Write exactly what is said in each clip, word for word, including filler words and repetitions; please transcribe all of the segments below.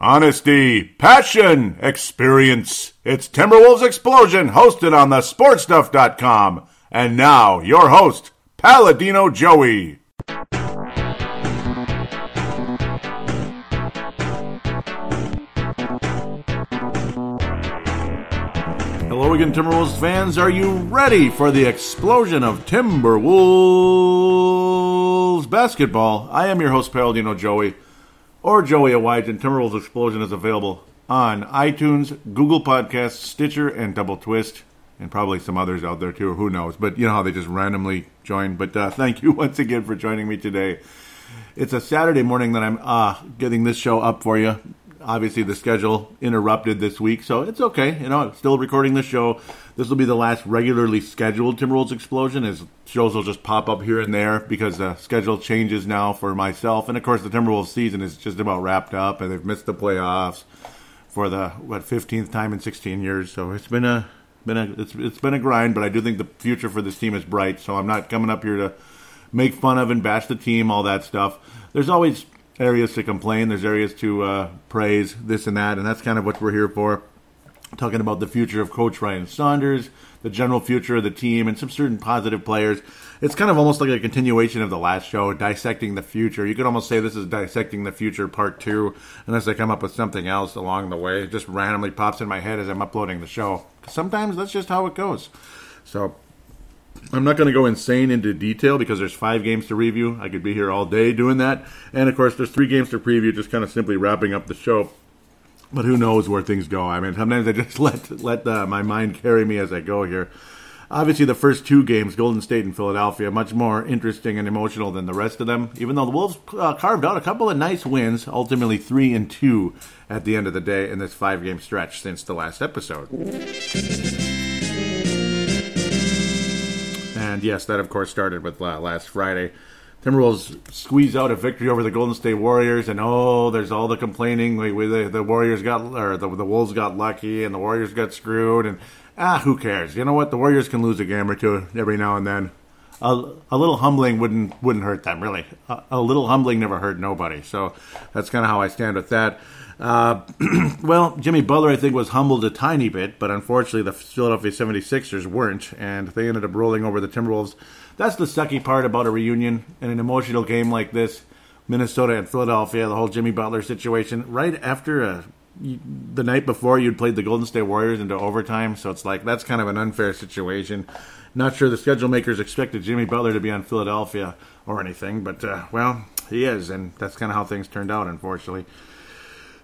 Honesty, passion, experience. It's Timberwolves Explosion, hosted on the sports stuff dot com. And now, your host, Paladino Joey. Hello again, Timberwolves fans. Are you ready for the explosion of Timberwolves basketball? I am your host, Paladino Joey. Or Joey Awaj, and Timberwolves Explosion is available on iTunes, Google Podcasts, Stitcher, and Double Twist, and probably some others out there too, who knows, but you know how they just randomly join. But uh, thank you once again for joining me today. It's a Saturday morning that I'm uh, getting this show up for you. Obviously the schedule interrupted this week, so it's okay, you know, I'm still recording the show. This will be the last regularly scheduled Timberwolves Explosion, as shows will just pop up here and there because the schedule changes now for myself. And of course the Timberwolves season is just about wrapped up, and they've missed the playoffs for the, what, fifteenth time in sixteen years, so it's been a, been a it's, it's been a grind, but I do think the future for this team is bright, so I'm not coming up here to make fun of and bash the team, all that stuff. There's always areas to complain, there's areas to uh, praise, this and that, and that's kind of what we're here for. Talking about the future of Coach Ryan Saunders, the general future of the team, and some certain positive players. It's kind of almost like a continuation of the last show, dissecting the future. You could almost say this is dissecting the future part two, unless I come up with something else along the way. It just randomly pops in my head as I'm uploading the show. Sometimes that's just how it goes. So I'm not going to go insane into detail because there's five games to review. I could be here all day doing that. And, of course, there's three games to preview, just kind of simply wrapping up the show. But who knows where things go. I mean, sometimes I just let let uh, my mind carry me as I go here. Obviously, the first two games, Golden State and Philadelphia, much more interesting and emotional than the rest of them, even though the Wolves uh, carved out a couple of nice wins, ultimately three and two at the end of the day in this five-game stretch since the last episode. And yes, that of course started with uh, last Friday. Timberwolves squeeze out a victory over the Golden State Warriors, and oh, there's all the complaining. We, we, the, the Warriors got, or the, the Wolves got lucky, and the Warriors got screwed, and ah, who cares? You know what? The Warriors can lose a game or two every now and then. A, a little humbling wouldn't wouldn't hurt them, really. A, a little humbling never hurt nobody. So that's kind of how I stand with that. Uh, well, Jimmy Butler, I think, was humbled a tiny bit, but unfortunately the Philadelphia seventy-sixers weren't, and they ended up rolling over the Timberwolves. That's the sucky part about a reunion and an emotional game like this. Minnesota and Philadelphia, the whole Jimmy Butler situation, right after a, the night before you'd played the Golden State Warriors into overtime, so it's like that's kind of an unfair situation. Not sure the schedule makers expected Jimmy Butler to be on Philadelphia or anything, but, uh, well, he is, and that's kind of how things turned out, unfortunately.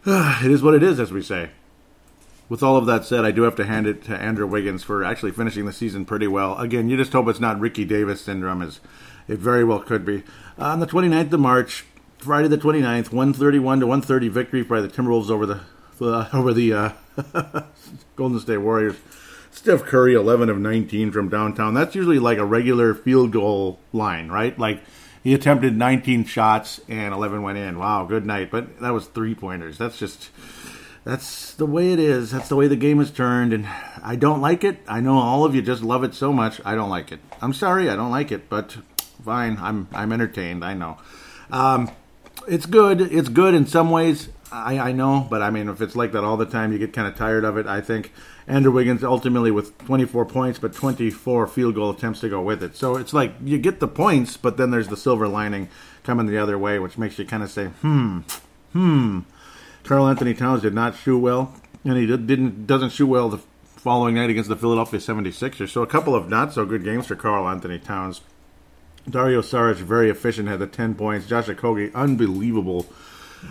It is what it is, as we say. With all of that said, I do have to hand it to Andrew Wiggins for actually finishing the season pretty well. Again, you just hope it's not Ricky Davis syndrome, as it very well could be. On the twenty-ninth of March, Friday the twenty-ninth, one thirty-one to one thirty victory by the Timberwolves over the uh, over the uh, Golden State Warriors. Steph Curry, eleven of nineteen from downtown. That's usually like a regular field goal line, right? Like, he attempted nineteen shots and eleven went in. Wow, good night. But that was three-pointers. That's just, that's the way it is. That's the way the game is turned. And I don't like it. I know all of you just love it so much. I don't like it. I'm sorry, I don't like it. But fine, I'm I'm entertained. I know. Um, it's good. It's good in some ways. I, I know. But, I mean, if it's like that all the time, you get kind of tired of it, I think. Andrew Wiggins ultimately with twenty-four points, but twenty-four field goal attempts to go with it. So it's like you get the points, but then there's the silver lining coming the other way, which makes you kind of say, hmm, hmm. Karl-Anthony Towns did not shoot well, and he didn't doesn't shoot well the following night against the Philadelphia seventy-sixers. So a couple of not-so-good games for Karl-Anthony Towns. Dario Saric, very efficient, had the ten points. Josh Okogie, unbelievable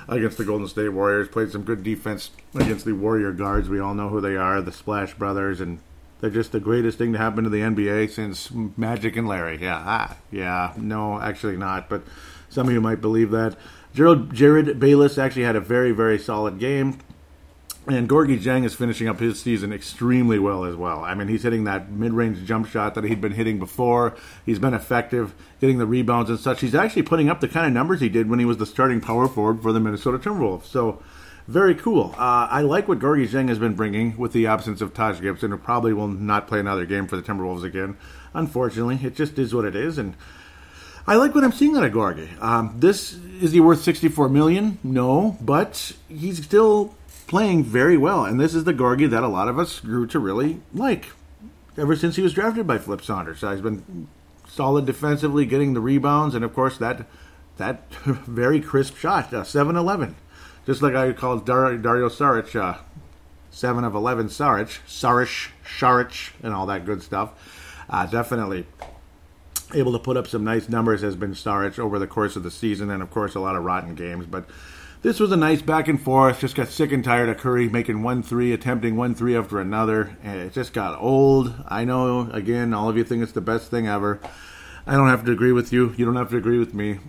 against the Golden State Warriors, played some good defense against the Warrior guards. We all know who they are, the Splash Brothers, and they're just the greatest thing to happen to the N B A since Magic and Larry. Yeah, ah, yeah, no, actually not, but some of you might believe that. Jerryd Bayless actually had a very, very solid game, and Gorgui Dieng is finishing up his season extremely well as well. I mean, he's hitting that mid-range jump shot that he'd been hitting before. He's been effective, getting the rebounds and such. He's actually putting up the kind of numbers he did when he was the starting power forward for the Minnesota Timberwolves. So, very cool. Uh, I like what Gorgui Dieng has been bringing with the absence of Taj Gibson, who probably will not play another game for the Timberwolves again. Unfortunately, it just is what it is, and I like what I'm seeing out of Gorgui. Um, this is he worth sixty-four million dollars? No, but he's still playing very well, and this is the Gorgui that a lot of us grew to really like ever since he was drafted by Flip Saunders. He's been solid defensively, getting the rebounds, and of course that that very crisp shot, uh, seven eleven. Just like I called Dar- Dario Saric, uh, seven of eleven Saric, Saric, Saric, and all that good stuff. Uh, definitely able to put up some nice numbers has been Saric over the course of the season, and of course a lot of rotten games. But this was a nice back and forth. Just got sick and tired of Curry making one three, attempting one three after another. And it just got old. I know, again, all of you think it's the best thing ever. I don't have to agree with you. You don't have to agree with me.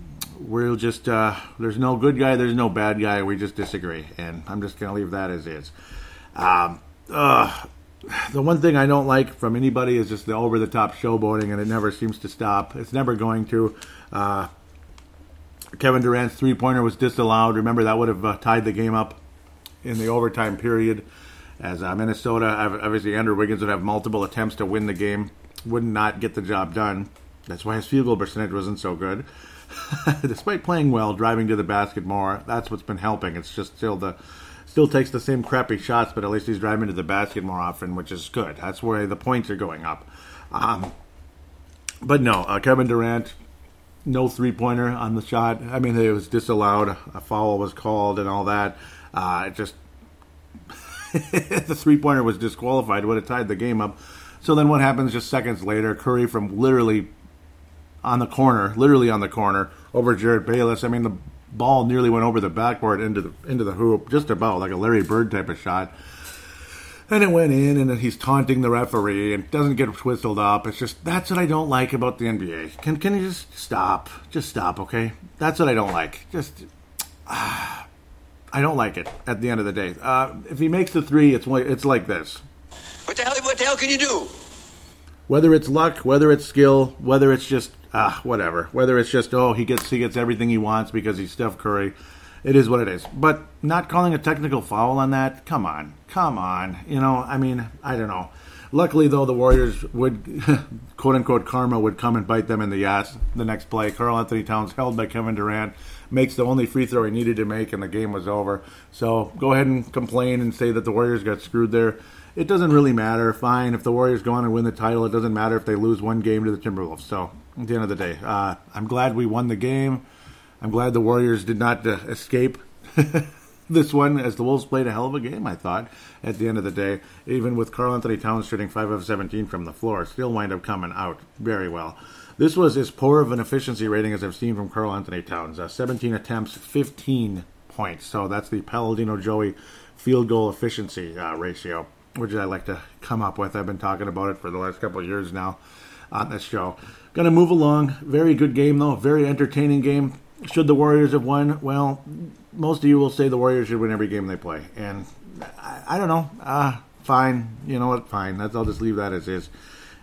We're just, uh, there's no good guy, there's no bad guy, we just disagree, and I'm just going to leave that as is. Um, uh, the one thing I don't like from anybody is just the over-the-top showboating, and it never seems to stop. It's never going to. Uh, Kevin Durant's three-pointer was disallowed. Remember, that would have uh, tied the game up in the overtime period, as uh, Minnesota, obviously Andrew Wiggins would have multiple attempts to win the game, would not get the job done. That's why his field goal percentage wasn't so good. Despite playing well, driving to the basket more, that's what's been helping. It's just still the, still takes the same crappy shots, but at least he's driving to the basket more often, which is good. That's where the points are going up. Um, but no, uh, Kevin Durant, no three-pointer on the shot. I mean, it was disallowed. A foul was called and all that. Uh, it just the three-pointer was disqualified. Would have tied the game up. So then what happens just seconds later? Curry from literally... on the corner, literally on the corner, over Jerryd Bayless. I mean, the ball nearly went over the backboard into the into the hoop, just about like a Larry Bird type of shot. And it went in, and he's taunting the referee, and doesn't get whistled up. It's just, that's what I don't like about the N B A. Can can you just stop? Just stop, okay? That's what I don't like. Just, uh, I don't like it at the end of the day. Uh, if he makes the three, it's it's like this. What the hell? What the hell can you do? Whether it's luck, whether it's skill, whether it's just ah, whatever. Whether it's just, oh, he gets he gets everything he wants because he's Steph Curry. It is what it is. But not calling a technical foul on that? Come on. Come on. You know, I mean, I don't know. Luckily, though, the Warriors would, quote-unquote, karma would come and bite them in the ass the next play. Karl-Anthony Towns held by Kevin Durant. Makes the only free throw he needed to make, and the game was over. So go ahead and complain and say that the Warriors got screwed there. It doesn't really matter. Fine, if the Warriors go on and win the title, it doesn't matter if they lose one game to the Timberwolves. So, at the end of the day, uh, I'm glad we won the game. I'm glad the Warriors did not uh, escape this one, as the Wolves played a hell of a game, I thought, at the end of the day. Even with Karl-Anthony Towns shooting five of seventeen from the floor, still wind up coming out very well. This was as poor of an efficiency rating as I've seen from Karl-Anthony Towns. Uh, seventeen attempts, fifteen points. So that's the Paladino Joey field goal efficiency uh, ratio, which I like to come up with. I've been talking about it for the last couple of years now on this show. Going to move along. Very good game, though. Very entertaining game. Should the Warriors have won? Well, most of you will say the Warriors should win every game they play. And I, I don't know. Uh, fine. You know what? Fine. That's, I'll just leave that as is.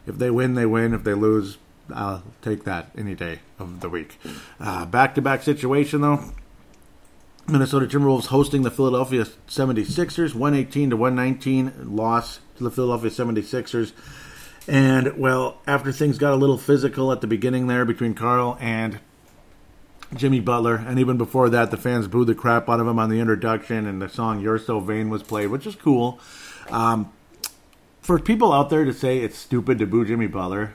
If they win, they win. If they lose, I'll take that any day of the week. Uh, back-to-back situation, though. Minnesota Timberwolves hosting the Philadelphia seventy-sixers, one eighteen to one nineteen loss to the Philadelphia seventy-sixers. And, well, after things got a little physical at the beginning there between Karl and Jimmy Butler, and even before that, the fans booed the crap out of him on the introduction, and the song You're So Vain was played, which is cool. Um, for people out there to say it's stupid to boo Jimmy Butler,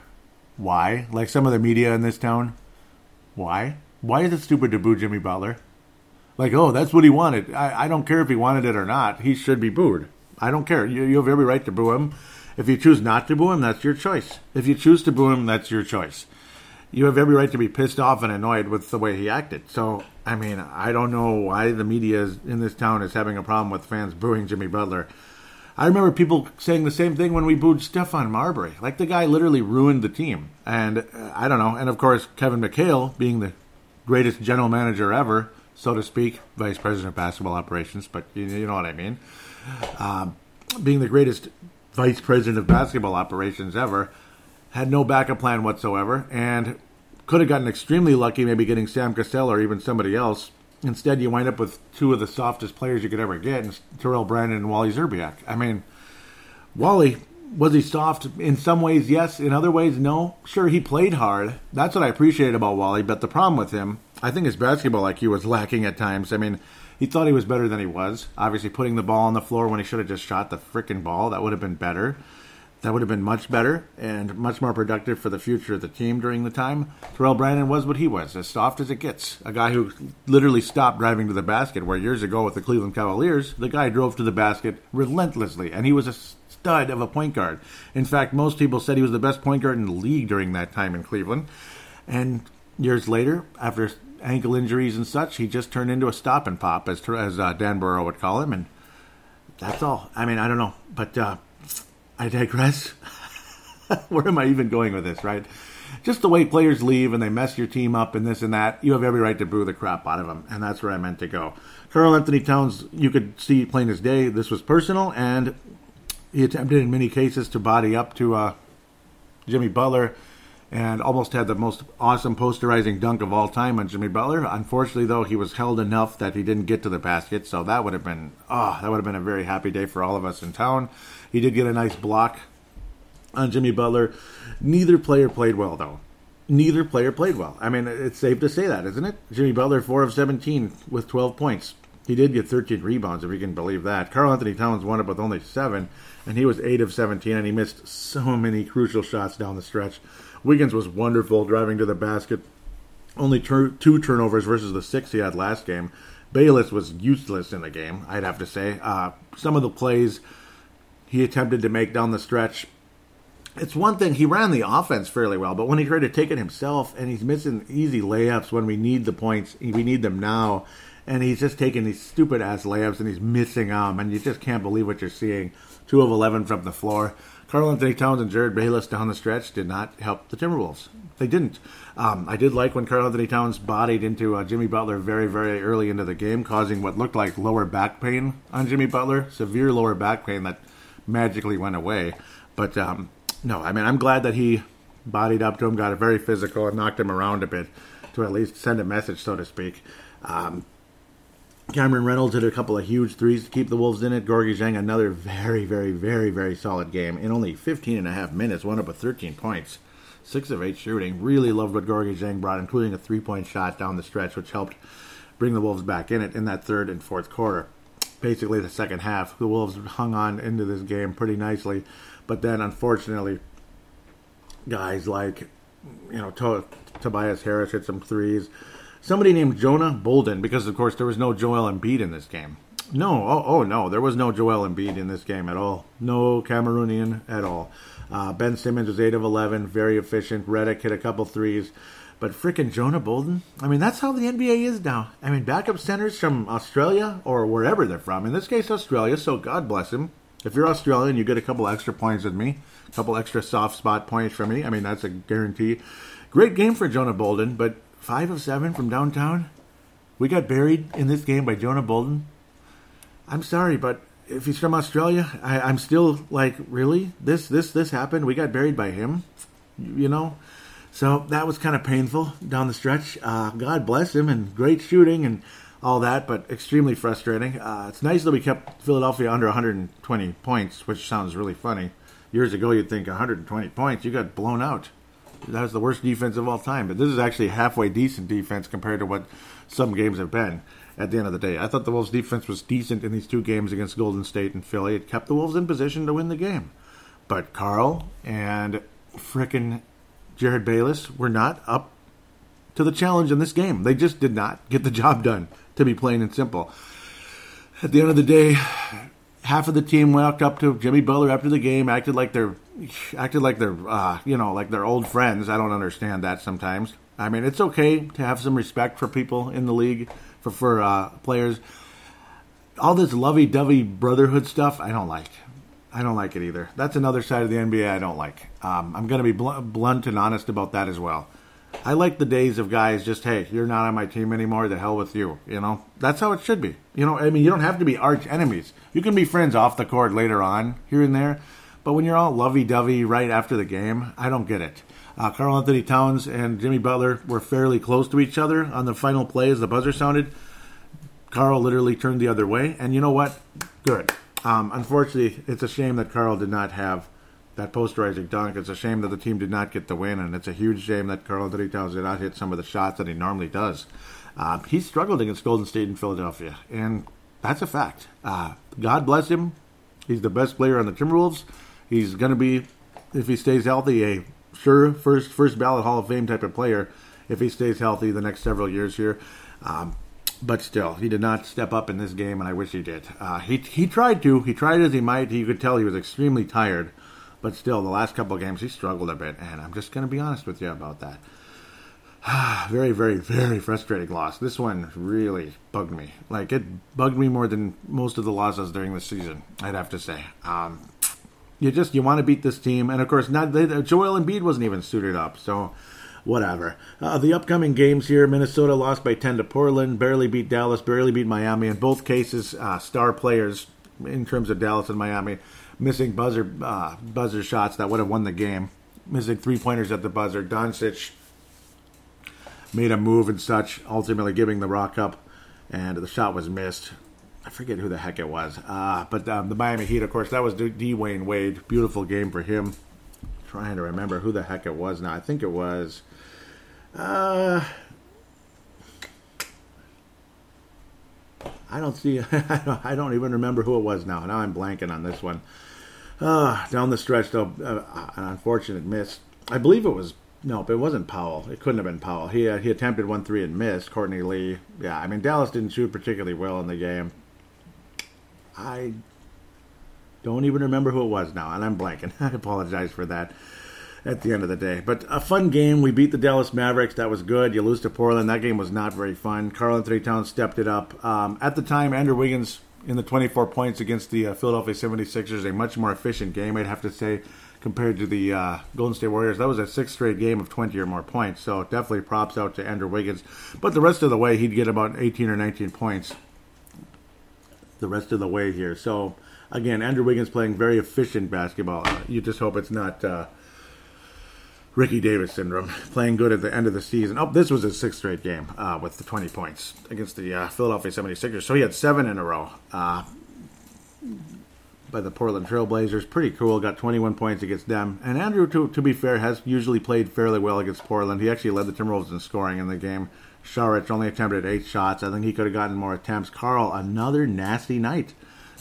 why? Like some of the media in this town, why? Why is it stupid to boo Jimmy Butler? Like, oh, that's what he wanted. I, I don't care if he wanted it or not. He should be booed. I don't care. You, you have every right to boo him. If you choose not to boo him, that's your choice. If you choose to boo him, that's your choice. You have every right to be pissed off and annoyed with the way he acted. So, I mean, I don't know why the media is, in this town is having a problem with fans booing Jimmy Butler. I remember people saying the same thing when we booed Stephon Marbury. Like, the guy literally ruined the team. And, uh, I don't know. And, of course, Kevin McHale, being the greatest general manager ever, so to speak, vice president of basketball operations, but you, you know what I mean. Uh, being the greatest vice president of basketball operations ever, had no backup plan whatsoever, and could have gotten extremely lucky maybe getting Sam Cassell or even somebody else. Instead, you wind up with two of the softest players you could ever get, Terrell Brandon and Wally Zerbiak. I mean, Wally Was he soft? In some ways, yes. In other ways, no. Sure, he played hard. That's what I appreciated about Wally. But the problem with him, I think his basketball I Q was lacking at times. I mean, he thought he was better than he was. Obviously, putting the ball on the floor when he should have just shot the frickin' ball, that would have been better. That would have been much better and much more productive for the future of the team during the time. Terrell Brandon was what he was, as soft as it gets. A guy who literally stopped driving to the basket, where years ago with the Cleveland Cavaliers, the guy drove to the basket relentlessly, and he was a stud of a point guard. In fact, most people said he was the best point guard in the league during that time in Cleveland. And years later, after ankle injuries and such, he just turned into a stop and pop, as, as uh, Dan Burrow would call him, and that's all. I mean, I don't know, but... Uh, I digress. Where am I even going with this, right? Just the way players leave and they mess your team up and this and that, you have every right to boo the crap out of them, and that's where I meant to go. Karl-Anthony Towns, you could see plain as day, this was personal, and he attempted in many cases to body up to uh, Jimmy Butler and almost had the most awesome posterizing dunk of all time on Jimmy Butler. Unfortunately, though, he was held enough that he didn't get to the basket, so that would have been, oh, that would have been a very happy day for all of us in town. He did get a nice block on Jimmy Butler. Neither player played well, though. Neither player played well. I mean, it's safe to say that, isn't it? Jimmy Butler, four of seventeen with twelve points. He did get thirteen rebounds, if you can believe that. Karl-Anthony Towns wound up with only seven, and he was eight of seventeen, and he missed so many crucial shots down the stretch. Wiggins was wonderful driving to the basket. Only tur- two turnovers versus the six he had last game. Bayless was useless in the game, I'd have to say. Uh, some of the plays he attempted to make down the stretch. It's one thing, he ran the offense fairly well, but when he tried to take it himself, and he's missing easy layups when we need the points, we need them now, and he's just taking these stupid-ass layups, and he's missing them, and you just can't believe what you're seeing. two of eleven from the floor. Karl-Anthony Towns and Jerryd Bayless down the stretch did not help the Timberwolves. They didn't. Um, I did like when Karl-Anthony Towns bodied into uh, Jimmy Butler very, very early into the game, causing what looked like lower back pain on Jimmy Butler. Severe lower back pain that magically went away. But, um, no, I mean, I'm glad that he bodied up to him, got very physical, and knocked him around a bit to at least send a message, so to speak. Um, Cameron Reynolds did a couple of huge threes to keep the Wolves in it. Gorgui Dieng, another very, very, very, very solid game in only fifteen and a half minutes, wound up with thirteen points, six of eight shooting. Really loved what Gorgui Dieng brought, including a three-point shot down the stretch, which helped bring the Wolves back in it in that third and fourth quarter. Basically the second half, the Wolves hung on into this game pretty nicely, but then unfortunately guys like, you know, to- Tobias Harris hit some threes. Somebody named Jonah Bolden, because, of course, there was no Joel Embiid in this game. No, oh, oh no, there was no Joel Embiid in this game at all. No Cameroonian at all. Uh, Ben Simmons was eight of eleven, very efficient. Redick hit a couple threes. But frickin' Jonah Bolden? I mean, that's how the N B A is now. I mean, backup centers from Australia or wherever they're from. In this case, Australia, so God bless him. If you're Australian, you get a couple extra points with me. A couple extra soft spot points from me. I mean, that's a guarantee. Great game for Jonah Bolden, but... Five of seven from downtown. We got buried in this game by Jonah Bolden. I'm sorry, but if he's from Australia, I, I'm still like, really? This, this, this happened? We got buried by him? You know? So that was kind of painful down the stretch. Uh, God bless him, and great shooting and all that, but extremely frustrating. Uh, it's nice that we kept Philadelphia under one hundred twenty points, which sounds really funny. Years ago, you'd think one hundred twenty points, you got blown out. That was the worst defense of all time. But this is actually halfway decent defense compared to what some games have been at the end of the day. I thought the Wolves' defense was decent in these two games against Golden State and Philly. It kept the Wolves in position to win the game. But Karl and frickin' Jerryd Bayless were not up to the challenge in this game. They just did not get the job done, to be plain and simple. At the end of the day... Half of the team walked up to Jimmy Butler after the game, acted like they're, acted like they're, uh, you know, like they're old friends. I don't understand that sometimes. I mean, it's okay to have some respect for people in the league, for for uh, players. All this lovey-dovey brotherhood stuff, I don't like. I don't like it either. That's another side of the N B A I don't like. Um, I'm going to be bl- blunt and honest about that as well. I like the days of guys just, hey, you're not on my team anymore, the hell with you, you know? That's how it should be. You know, I mean, you don't have to be arch enemies. You can be friends off the court later on, here and there, but when you're all lovey-dovey right after the game, I don't get it. Uh, Karl-Anthony Towns and Jimmy Butler were fairly close to each other on the final play as the buzzer sounded. Karl literally turned the other way, and you know what? Good. Um, unfortunately, it's a shame that Karl did not have that posterizing dunk. It's a shame that the team did not get the win, and it's a huge shame that Karl-Anthony Towns did not hit some of the shots that he normally does. Uh, he struggled against Golden State and Philadelphia, and that's a fact. Uh, God bless him. He's the best player on the Timberwolves. He's going to be, if he stays healthy, a sure first first ballot Hall of Fame type of player if he stays healthy the next several years here. Um, but still, he did not step up in this game, and I wish he did. Uh, he he tried to. He tried as he might. You could tell he was extremely tired. But still, the last couple of games, he struggled a bit, and I'm just going to be honest with you about that. Very, very, very frustrating loss. This one really bugged me. Like, it bugged me more than most of the losses during the season, I'd have to say. Um, you just, you want to beat this team. And, of course, not they, Joel Embiid wasn't even suited up, so whatever. Uh, the upcoming games here, Minnesota lost by ten to Portland, barely beat Dallas, barely beat Miami. In both cases, uh, star players in terms of Dallas and Miami missing buzzer uh, buzzer shots that would have won the game. Missing three-pointers at the buzzer. Doncic made a move and such, ultimately giving the rock up, and the shot was missed. I forget who the heck it was. Uh, but um, the Miami Heat, of course, that was D- Dwyane Wade. Beautiful game for him. I'm trying to remember who the heck it was now. I think it was... Uh, I don't see. I don't even remember who it was now. Now I'm blanking on this one. Uh, down the stretch, though, uh, an unfortunate miss. I believe it was. No, but it wasn't Powell. It couldn't have been Powell. He uh, he attempted one three and missed. Courtney Lee. Yeah, I mean Dallas didn't shoot particularly well in the game. I don't even remember who it was now, and I'm blanking. I apologize for that. At the end of the day. But a fun game. We beat the Dallas Mavericks. That was good. You lose to Portland. That game was not very fun. Karl-Anthony Towns stepped it up. Um, at the time, Andrew Wiggins in the twenty-four points against the uh, Philadelphia seventy-sixers, a much more efficient game, I'd have to say, compared to the uh, Golden State Warriors. That was a sixth straight game of twenty or more points. So definitely props out to Andrew Wiggins. But the rest of the way, he'd get about eighteen or nineteen points the rest of the way here. So, again, Andrew Wiggins playing very efficient basketball. You just hope it's not... Uh, Ricky Davis syndrome, playing good at the end of the season. Oh, this was his sixth straight game uh, with the twenty points against the uh, Philadelphia seventy-sixers. So he had seven in a row uh, by the Portland Trailblazers. Pretty cool. Got twenty-one points against them. And Andrew, to, to be fair, has usually played fairly well against Portland. He actually led the Timberwolves in scoring in the game. Saric only attempted eight shots. I think he could have gotten more attempts. Karl, another nasty night.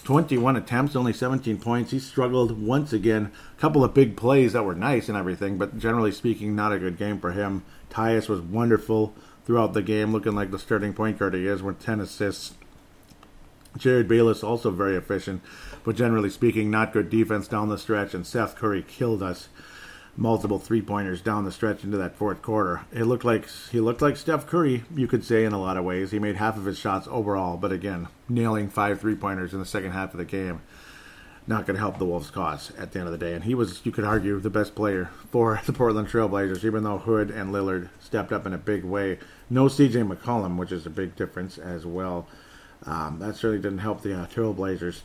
twenty-one attempts, only seventeen points. He struggled once again. A couple of big plays that were nice and everything, but generally speaking, not a good game for him. Tyus was wonderful throughout the game, looking like the starting point guard he is with ten assists. Jerryd Bayless also very efficient, but generally speaking, not good defense down the stretch, and Steph Curry killed us. Multiple three-pointers down the stretch into that fourth quarter. It looked like he looked like Steph Curry, you could say, in a lot of ways. He made half of his shots overall, but again, nailing five three-pointers in the second half of the game, not going to help the Wolves' cause at the end of the day. And he was, you could argue, the best player for the Portland Trailblazers, even though Hood and Lillard stepped up in a big way. No C J McCollum, which is a big difference as well. Um, that certainly didn't help the uh, Trailblazers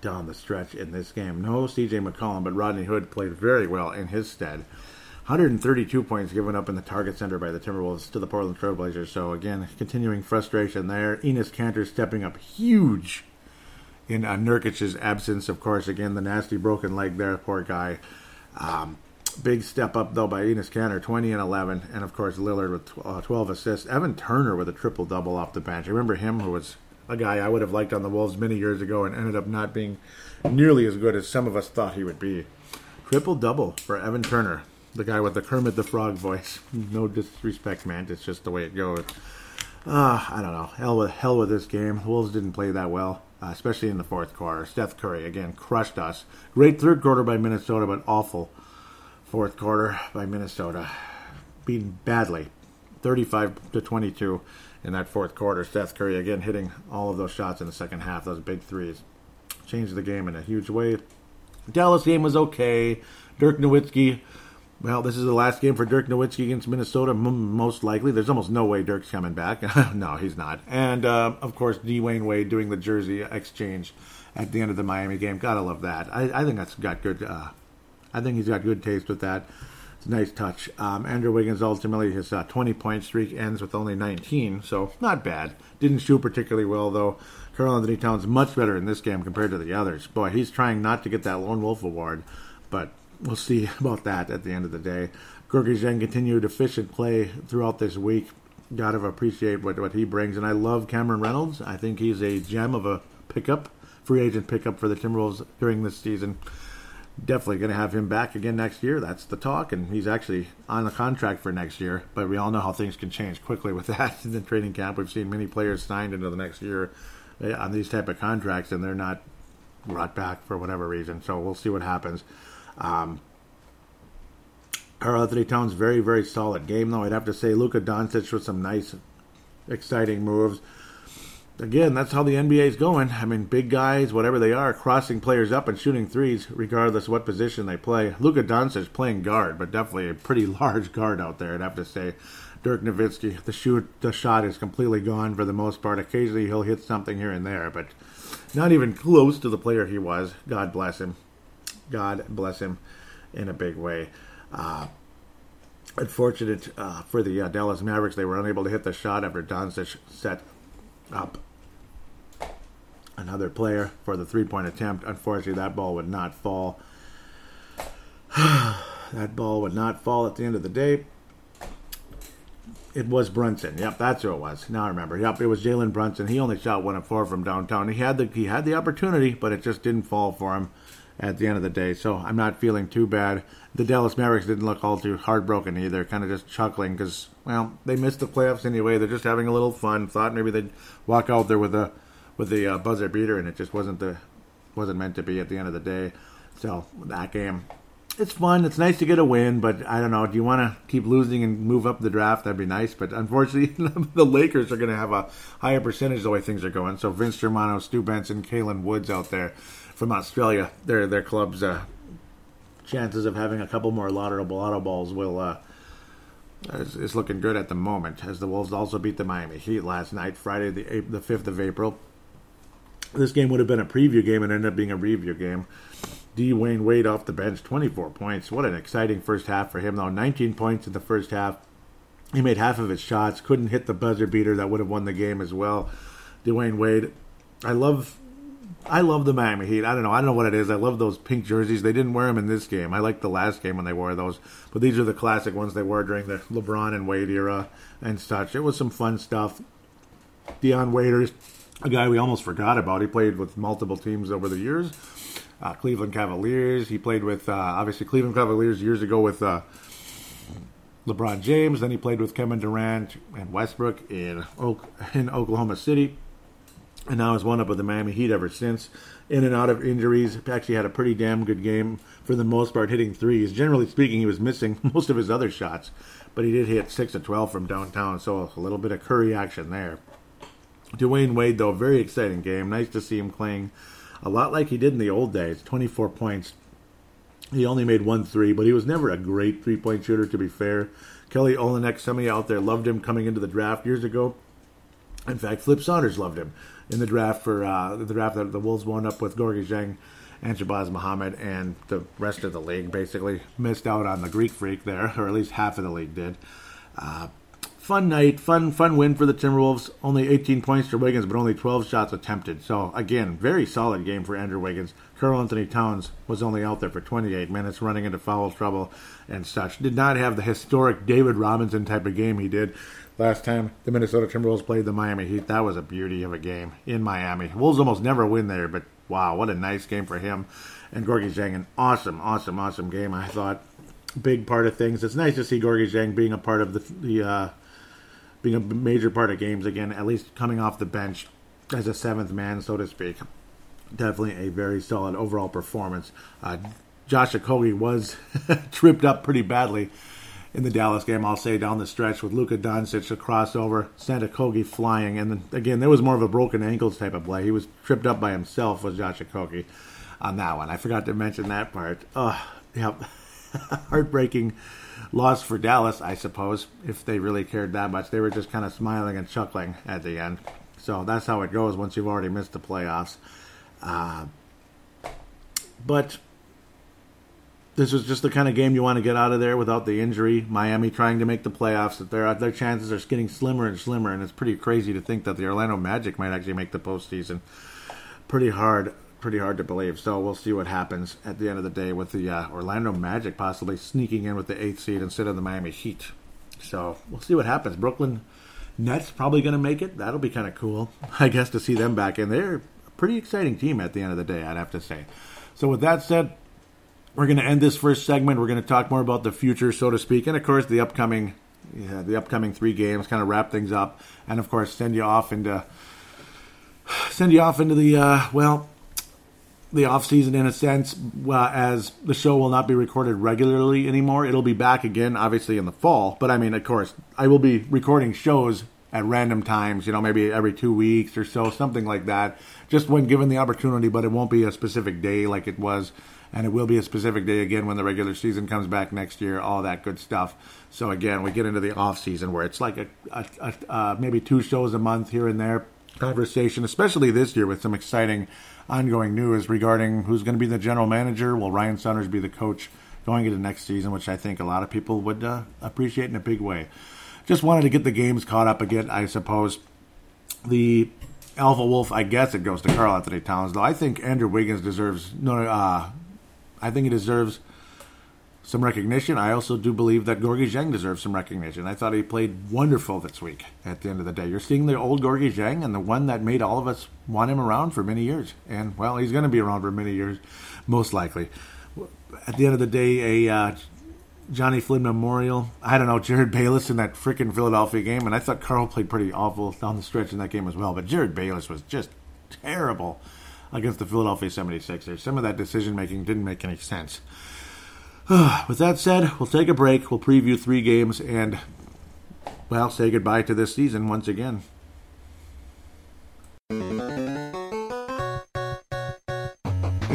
down the stretch in this game. No C J McCollum, but Rodney Hood played very well in his stead. one hundred thirty-two points given up in the target center by the Timberwolves to the Portland Trailblazers. So again, continuing frustration there. Enes Kanter stepping up huge in uh, Nurkic's absence. Of course, again, the nasty broken leg there, poor guy. Um, big step up though by Enes Kanter, twenty and eleven. And of course, Lillard with twelve assists. Evan Turner with a triple-double off the bench. I remember him, who was a guy I would have liked on the Wolves many years ago and ended up not being nearly as good as some of us thought he would be. Triple-double for Evan Turner, the guy with the Kermit the Frog voice. No disrespect, man. It's just the way it goes. Uh, I don't know. Hell with, hell with this game. The Wolves didn't play that well, uh, especially in the fourth quarter. Steph Curry, again, crushed us. Great third quarter by Minnesota, but awful fourth quarter by Minnesota. Beaten badly. thirty-five to twenty-two. In that fourth quarter, Steph Curry again hitting all of those shots in the second half. Those big threes changed the game in a huge way. Dallas game was okay. Dirk Nowitzki, well, this is the last game for Dirk Nowitzki against Minnesota, m- most likely. There's almost no way Dirk's coming back. No, he's not. And, uh, of course, Dwyane Wade doing the jersey exchange at the end of the Miami game. Gotta love that. I, I think that's got good. Uh, I think he's got good taste with that. Nice touch. Um, Andrew Wiggins, ultimately, his uh, twenty-point streak ends with only nineteen, so not bad. Didn't shoot particularly well, though. Karl-Anthony Towns much better in this game compared to the others. Boy, he's trying not to get that Lone Wolf Award but we'll see about that at the end of the day. Gorgui Dieng continued efficient play throughout this week. Got to appreciate what, what he brings. And I love Cameron Reynolds. I think he's a gem of a pickup, free agent pickup for the Timberwolves during this season. Definitely going to have him back again next year. That's the talk. And he's actually on the contract for next year. But we all know how things can change quickly with that in the training camp. We've seen many players signed into the next year on these type of contracts, and they're not brought back for whatever reason. So we'll see what happens. Um, Karl-Anthony Towns, very, very solid game, though. I'd have to say Luka Doncic with some nice, exciting moves. Again, that's how the N B A is going. I mean, big guys, whatever they are, crossing players up and shooting threes, regardless what position they play. Luka Doncic playing guard, but definitely a pretty large guard out there, I'd have to say. Dirk Nowitzki, the shoot, the shot is completely gone for the most part. Occasionally he'll hit something here and there, but not even close to the player he was. God bless him. God bless him in a big way. Uh, unfortunate uh, for the uh, Dallas Mavericks, they were unable to hit the shot after Doncic set up another player for the three-point attempt. Unfortunately, that ball would not fall. That ball would not fall at the end of the day. It was Brunson. Yep, that's who it was. Now I remember. Yep, it was Jalen Brunson. He only shot one of four from downtown. He had the he had the opportunity, but it just didn't fall for him at the end of the day. So I'm not feeling too bad. The Dallas Mavericks didn't look all too heartbroken either, kind of just chuckling because, well, they missed the playoffs anyway. They're just having a little fun. Thought maybe they'd walk out there with a with the uh, buzzer beater, and it just wasn't the wasn't meant to be at the end of the day. So that game, it's fun. It's nice to get a win, but I don't know. Do you want to keep losing and move up the draft? That'd be nice, but unfortunately, the Lakers are going to have a higher percentage the way things are going. So Vince Germano, Stu Benson, Kalen Woods out there from Australia, their their club's uh, chances of having a couple more lotto balls will uh, is, is looking good at the moment, as the Wolves also beat the Miami Heat last night, Friday the eighth, the fifth of April. This game would have been a preview game and ended up being a review game. Dwyane Wade off the bench, twenty-four points. What an exciting first half for him, though. nineteen points in the first half. He made half of his shots. Couldn't hit the buzzer beater that would have won the game as well. Dwyane Wade, I love I love the Miami Heat. I don't know. I don't know what it is. I love those pink jerseys. They didn't wear them in this game. I liked the last game when they wore those. But these are the classic ones they wore during the LeBron and Wade era and such. It was some fun stuff. Deion Waiters, a guy we almost forgot about. He played with multiple teams over the years. Uh, Cleveland Cavaliers. He played with, uh, obviously, Cleveland Cavaliers years ago with uh, LeBron James. Then he played with Kevin Durant and Westbrook in, Oak, in Oklahoma City. And now has wound up with the Miami Heat ever since. In and out of injuries. Actually had a pretty damn good game for the most part, hitting threes. Generally speaking, he was missing most of his other shots. But he did hit six of twelve from downtown, so a little bit of Curry action there. Dwyane Wade, though, very exciting game. Nice to see him playing a lot like he did in the old days. twenty-four points. He only made one three, but he was never a great three-point shooter, to be fair. Kelly Olynyk, somebody out there loved him coming into the draft years ago. In fact, Flip Saunders loved him in the draft for uh, the draft that the Wolves wound up with Gorgui Dieng and Shabazz Muhammad and the rest of the league basically missed out on the Greek Freak there, or at least half of the league did. Uh, fun night, fun fun win for the Timberwolves. Only eighteen points for Wiggins, but only twelve shots attempted. So, again, very solid game for Andrew Wiggins. Karl-Anthony Towns was only out there for twenty-eight minutes, running into foul trouble and such. Did not have the historic David Robinson type of game he did last time the Minnesota Timberwolves played the Miami Heat. That was a beauty of a game in Miami. Wolves almost never win there, but wow, what a nice game for him. And Gorgui Dieng, an awesome, awesome, awesome game, I thought. Big part of things. It's nice to see Gorgui Dieng being a part of the, the uh, being a major part of games again, at least coming off the bench as a seventh man, so to speak. Definitely a very solid overall performance. Uh, Josh Okogie was tripped up pretty badly in the Dallas game, I'll say, down the stretch with Luka Doncic, a crossover, sent Okogie flying. And then, again, there was more of a broken ankles type of play. He was tripped up by himself, was Josh Okogie on that one. I forgot to mention that part. Oh, yep. Heartbreaking loss for Dallas, I suppose, if they really cared that much. They were just kind of smiling and chuckling at the end. So that's how it goes once you've already missed the playoffs. Uh, but this was just the kind of game you want to get out of there without the injury. Miami trying to make the playoffs. Their, their chances are getting slimmer and slimmer, and it's pretty crazy to think that the Orlando Magic might actually make the postseason. Pretty hard pretty hard to believe. So we'll see what happens at the end of the day with the uh, Orlando Magic possibly sneaking in with the eighth seed instead of the Miami Heat. So we'll see what happens. Brooklyn Nets probably going to make it. That'll be kind of cool, I guess, to see them back in. They're a pretty exciting team at the end of the day, I'd have to say. So with that said, we're going to end this first segment. We're going to talk more about the future, so to speak, and, of course, the upcoming yeah, the upcoming three games, kind of wrap things up, and, of course, send you off into send you off into the, uh, well, the off-season in a sense, uh, as the show will not be recorded regularly anymore. It'll be back again, obviously, in the fall. But, I mean, of course, I will be recording shows at random times, you know, maybe every two weeks or so, something like that, just when given the opportunity, but it won't be a specific day like it was. And it will be a specific day again when the regular season comes back next year, all that good stuff. So, again, we get into the off-season where it's like a, a, a, uh, maybe two shows a month here and there conversation, especially this year with some exciting ongoing news regarding who's going to be the general manager. Will Ryan Saunders be the coach going into next season, which I think a lot of people would uh, appreciate in a big way. Just wanted to get the games caught up again, I suppose. The Alpha Wolf, I guess it goes to Karl-Anthony Towns, though. I think Andrew Wiggins deserves no... Uh, I think he deserves some recognition. I also do believe that Gorgui Dieng deserves some recognition. I thought he played wonderful this week at the end of the day. You're seeing the old Gorgui Dieng and the one that made all of us want him around for many years. And, well, he's going to be around for many years, most likely. At the end of the day, a uh, Johnny Flynn Memorial. I don't know, Jerryd Bayless in that freaking Philadelphia game. And I thought Karl played pretty awful down the stretch in that game as well. But Jerryd Bayless was just terrible against the Philadelphia seventy-sixers. Some of that decision-making didn't make any sense. With that said, we'll take a break. We'll preview three games and, well, say goodbye to this season once again. In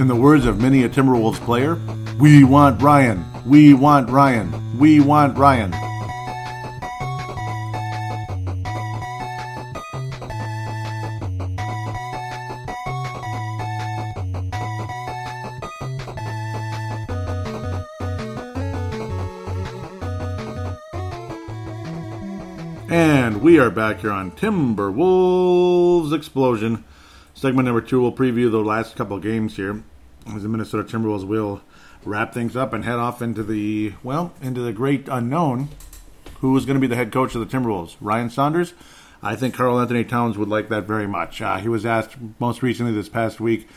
the words of many a Timberwolves player, we want Ryan. We want Ryan. We want Ryan. And we are back here on Timberwolves Explosion. Segment number two, we'll preview the last couple games here, as the Minnesota Timberwolves will wrap things up and head off into the, well, into the great unknown. Who is going to be the head coach of the Timberwolves? Ryan Saunders? I think Karl-Anthony Towns would like that very much. Uh, he was asked most recently this past week.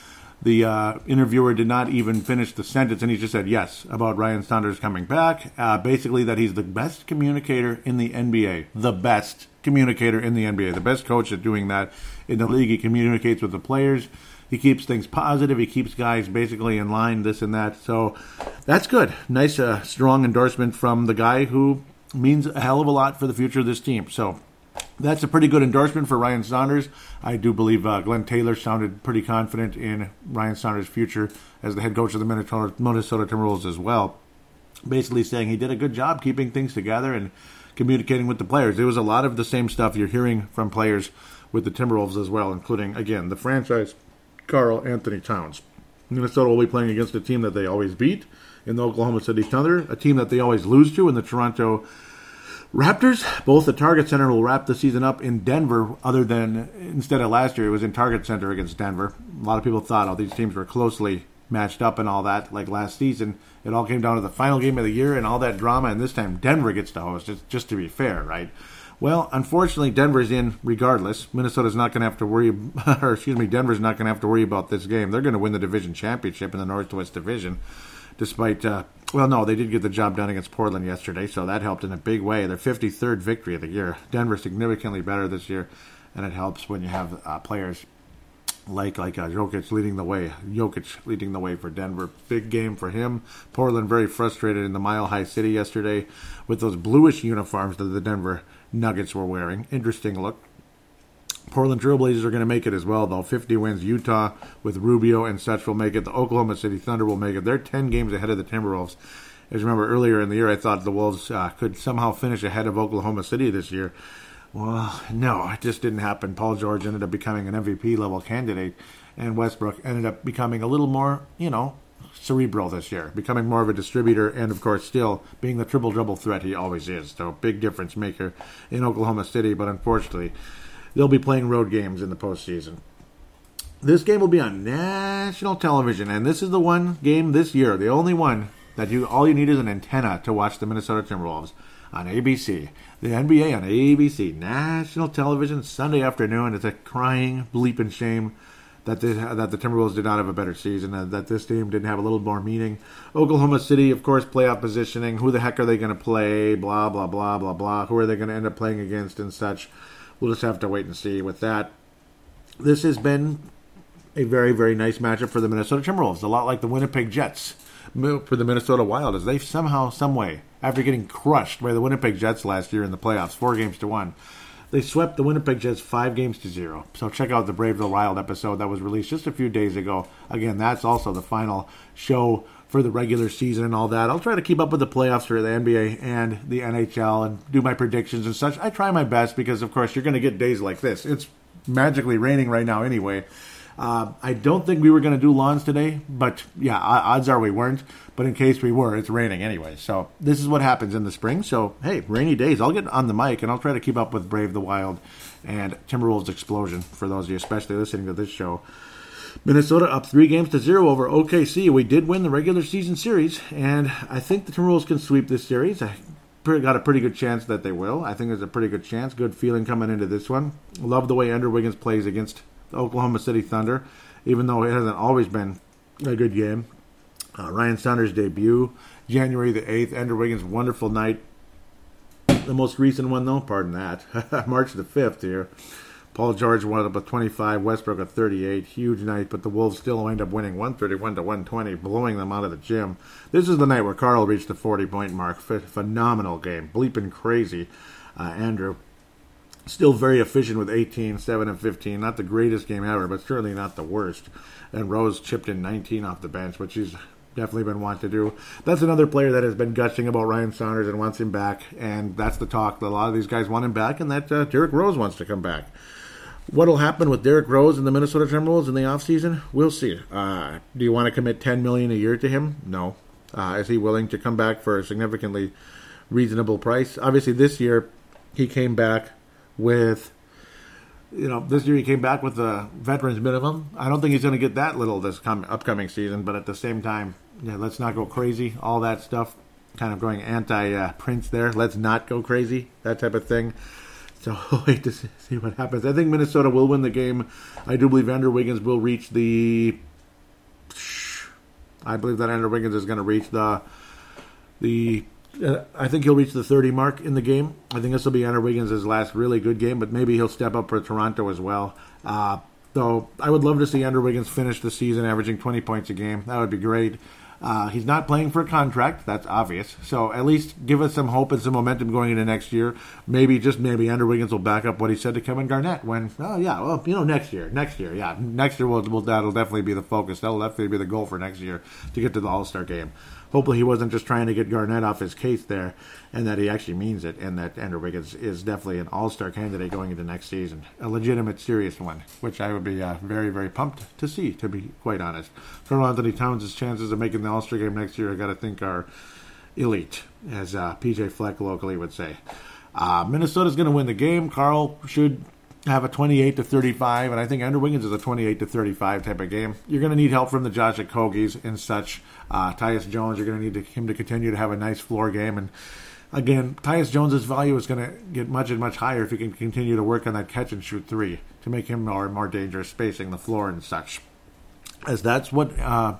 The uh, interviewer did not even finish the sentence, and he just said yes about Ryan Saunders coming back. Uh, basically, that he's the best communicator in the N B A. The best communicator in the N B A. The best coach at doing that in the league. He communicates with the players. He keeps things positive. He keeps guys basically in line, this and that. So that's good. Nice, uh, strong endorsement from the guy who means a hell of a lot for the future of this team. So that's a pretty good endorsement for Ryan Saunders. I do believe uh, Glenn Taylor sounded pretty confident in Ryan Saunders' future as the head coach of the Minnesota Timberwolves as well. Basically saying he did a good job keeping things together and communicating with the players. It was a lot of the same stuff you're hearing from players with the Timberwolves as well, including, again, the franchise Karl-Anthony Towns. Minnesota will be playing against a team that they always beat in the Oklahoma City Thunder, a team that they always lose to in the Toronto Raptors. Both the Target Center will wrap the season up in Denver, other than instead of last year, it was in Target Center against Denver. A lot of people thought, oh, these teams were closely matched up and all that, like last season. It all came down to the final game of the year and all that drama, and this time Denver gets to host, just, just to be fair, right? Well, unfortunately, Denver's in regardless. Minnesota's not going to have to worry, or excuse me, Denver's not going to have to worry about this game. They're going to win the division championship in the Northwest Division, despite... Uh, Well, no, they did get the job done against Portland yesterday, so that helped in a big way. Their fifty-third victory of the year. Denver significantly better this year, and it helps when you have uh, players like like uh, Jokic leading the way. Jokic leading the way for Denver. Big game for him. Portland very frustrated in the Mile High City yesterday with those bluish uniforms that the Denver Nuggets were wearing. Interesting look. Portland Trailblazers are going to make it as well, though. fifty wins. Utah with Rubio and such will make it. The Oklahoma City Thunder will make it. They're ten games ahead of the Timberwolves. As you remember, earlier in the year, I thought the Wolves uh, could somehow finish ahead of Oklahoma City this year. Well, no, it just didn't happen. Paul George ended up becoming an M V P-level candidate, and Westbrook ended up becoming a little more, you know, cerebral this year, becoming more of a distributor and, of course, still being the triple-double threat he always is. So, big difference maker in Oklahoma City, but unfortunately, they'll be playing road games in the postseason. This game will be on national television, and this is the one game this year, the only one, that you all you need is an antenna to watch the Minnesota Timberwolves on A B C. The N B A on A B C, national television, Sunday afternoon. It's a crying, bleeping shame that the, that the Timberwolves did not have a better season, uh, that this team didn't have a little more meaning. Oklahoma City, of course, playoff positioning. Who the heck are they going to play? Blah, blah, blah, blah, blah. Who are they going to end up playing against and such? We'll just have to wait and see with that. This has been a very, very nice matchup for the Minnesota Timberwolves. A lot like the Winnipeg Jets for the Minnesota Wild, as they somehow, someway, after getting crushed by the Winnipeg Jets last year in the playoffs, four games to one, they swept the Winnipeg Jets five games to zero. So check out the Brave the Wild episode that was released just a few days ago. Again, that's also the final show for the regular season and all that. I'll try to keep up with the playoffs for the N B A and the N H L and do my predictions and such. I try my best because, of course, you're going to get days like this. It's magically raining right now anyway. Uh, I don't think we were going to do lawns today, but yeah, odds are we weren't. But in case we were, it's raining anyway. So this is what happens in the spring. So, hey, rainy days. I'll get on the mic, and I'll try to keep up with Brave the Wild and Timberwolves Explosion, for those of you especially listening to this show. Minnesota up three games to zero over O K C. We did win the regular season series, and I think the Timberwolves can sweep this series. I got a pretty good chance that they will. I think there's a pretty good chance. Good feeling coming into this one. Love the way Andrew Wiggins plays against Oklahoma City Thunder, even though it hasn't always been a good game. Uh, Ryan Saunders' debut, January the eighth, Andrew Wiggins' wonderful night. The most recent one, though, pardon that, March the fifth here. Paul George wound up with twenty-five, Westbrook with thirty-eight. Huge night, but the Wolves still end up winning one thirty-one to one twenty, blowing them out of the gym. This is the night where Karl reached the forty-point mark. Ph- phenomenal game, bleeping crazy, uh, Andrew. Still very efficient with eighteen, seven and fifteen. Not the greatest game ever, but certainly not the worst. And Rose chipped in nineteen off the bench, which he's definitely been wanting to do. That's another player that has been gushing about Ryan Saunders and wants him back. And that's the talk, that a lot of these guys want him back, and that uh, Derrick Rose wants to come back. What will happen with Derrick Rose and the Minnesota Timberwolves in the offseason? We'll see. Uh, do you want to commit ten million dollars a year to him? No. Uh, is he willing to come back for a significantly reasonable price? Obviously, this year he came back with, you know, this year he came back with the veterans minimum. I don't think he's going to get that little this com- upcoming season, but at the same time, yeah, let's not go crazy. All that stuff, kind of going anti-Prince uh, there. Let's not go crazy, that type of thing. So wait to see what happens. I think Minnesota will win the game. I do believe Andrew Wiggins will reach the, I believe that Andrew Wiggins is going to reach the, the, Uh, I think he'll reach the thirty mark in the game. I think this will be Andrew Wiggins' last really good game, but maybe he'll step up for Toronto as well. Uh, so I would love to see Andrew Wiggins finish the season averaging twenty points a game. That would be great. Uh, he's not playing for a contract. That's obvious. So at least give us some hope and some momentum going into next year. Maybe, just maybe, Andrew Wiggins will back up what he said to Kevin Garnett when, oh, yeah, well, you know, next year. Next year, yeah. Next year, we'll, we'll, that'll definitely be the focus. That'll definitely be the goal for next year, to get to the All-Star game. Hopefully he wasn't just trying to get Garnett off his case there, and that he actually means it, and that Andrew Wiggins is definitely an all-star candidate going into next season. A legitimate, serious one, which I would be uh, very, very pumped to see, to be quite honest. Karl-Anthony Towns' chances of making the all-star game next year, I got to think, are elite, as uh, P J Fleck locally would say. Uh, Minnesota's going to win the game. Karl should have a twenty-eight to thirty-five, and I think Andrew Wiggins is a twenty-eight to thirty-five type of game. You're going to need help from the Josh Okogies and such. Uh, Tyus Jones, you're going to need to, him to continue to have a nice floor game. And again, Tyus Jones' value is going to get much and much higher if he can continue to work on that catch and shoot three to make him more more dangerous, spacing the floor and such, as that's what uh,